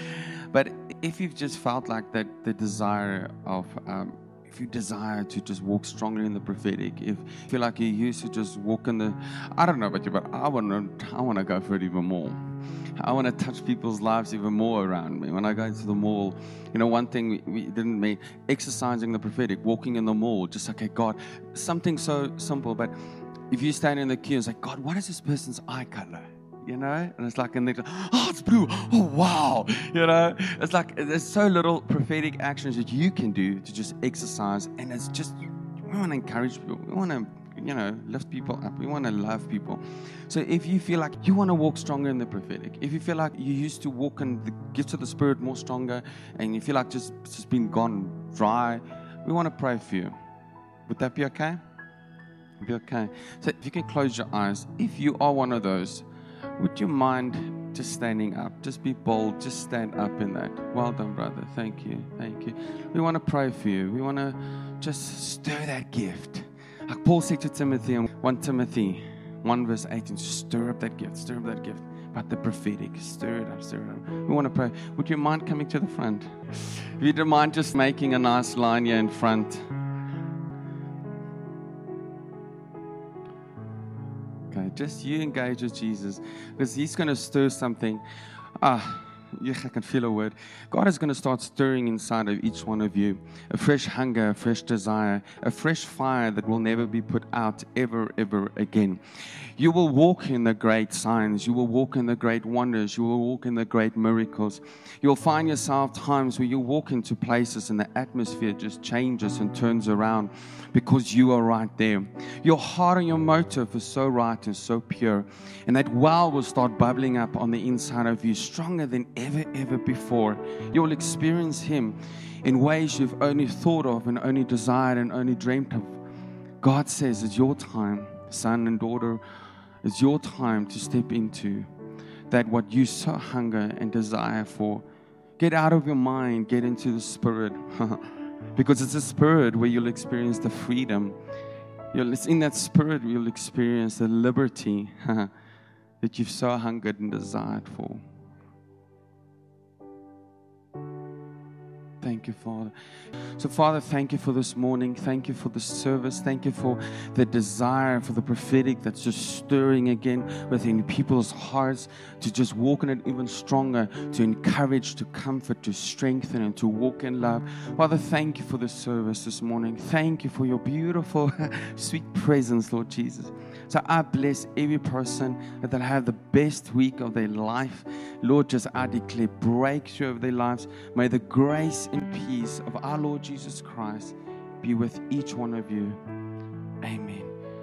But if you've just felt like that, the desire of... Um, If you desire to just walk strongly in the prophetic, if you feel like you used to just walk in the, I don't know about you, but I want to, I want to go for it even more. I want to touch people's lives even more around me. When I go into the mall, you know, one thing we, we didn't make, exercising the prophetic, walking in the mall, just okay, God, something so simple. But if you stand in the queue and say, God, what is this person's eye color? You know, and it's like, and they're like, oh, it's blue. Oh, wow. You know, it's like, there's so little prophetic actions that you can do to just exercise. And it's just, we want to encourage people. We want to, you know, lift people up. We want to love people. So if you feel like you want to walk stronger in the prophetic, if you feel like you used to walk in the gifts of the Spirit more stronger, and you feel like just, just been gone dry, we want to pray for you. Would that be okay? Be okay. So if you can close your eyes, if you are one of those, would you mind just standing up? Just be bold. Just stand up in that. Well done, brother. Thank you. Thank you. We want to pray for you. We want to just stir that gift. Like Paul said to Timothy in First Timothy one verse eighteen, stir up that gift. Stir up that gift. But the prophetic, stir it up, stir it up. We want to pray. Would you mind coming to the front? If you don't mind just making a nice line here in front. Just you engage with Jesus, because he's going to stir something. Ah, I can feel a word. God is going to start stirring inside of each one of you. A fresh hunger, a fresh desire, a fresh fire that will never be put out ever, ever again. You will walk in the great signs. You will walk in the great wonders. You will walk in the great miracles. You'll find yourself times where you walk into places and the atmosphere just changes and turns around because you are right there. Your heart and your motive is so right and so pure. And that well will start bubbling up on the inside of you, stronger than ever. Ever, ever before. You will experience him in ways you've only thought of and only desired and only dreamt of. God says it's your time, son and daughter, it's your time to step into that what you so hunger and desire for. Get out of your mind, get into the Spirit, because it's the Spirit where you'll experience the freedom. You'll, it's in that Spirit where you'll experience the liberty that you've so hungered and desired for. Thank you, Father. So, Father, thank you for this morning. Thank you for the service. Thank you for the desire for the prophetic that's just stirring again within people's hearts to just walk in it even stronger, to encourage, to comfort, to strengthen, and to walk in love. Father, thank you for the service this morning. Thank you for your beautiful, sweet presence, Lord Jesus. So I bless every person that they'll have the best week of their life. Lord, just I declare breakthrough over their lives. May the grace and peace of our Lord Jesus Christ be with each one of you. Amen.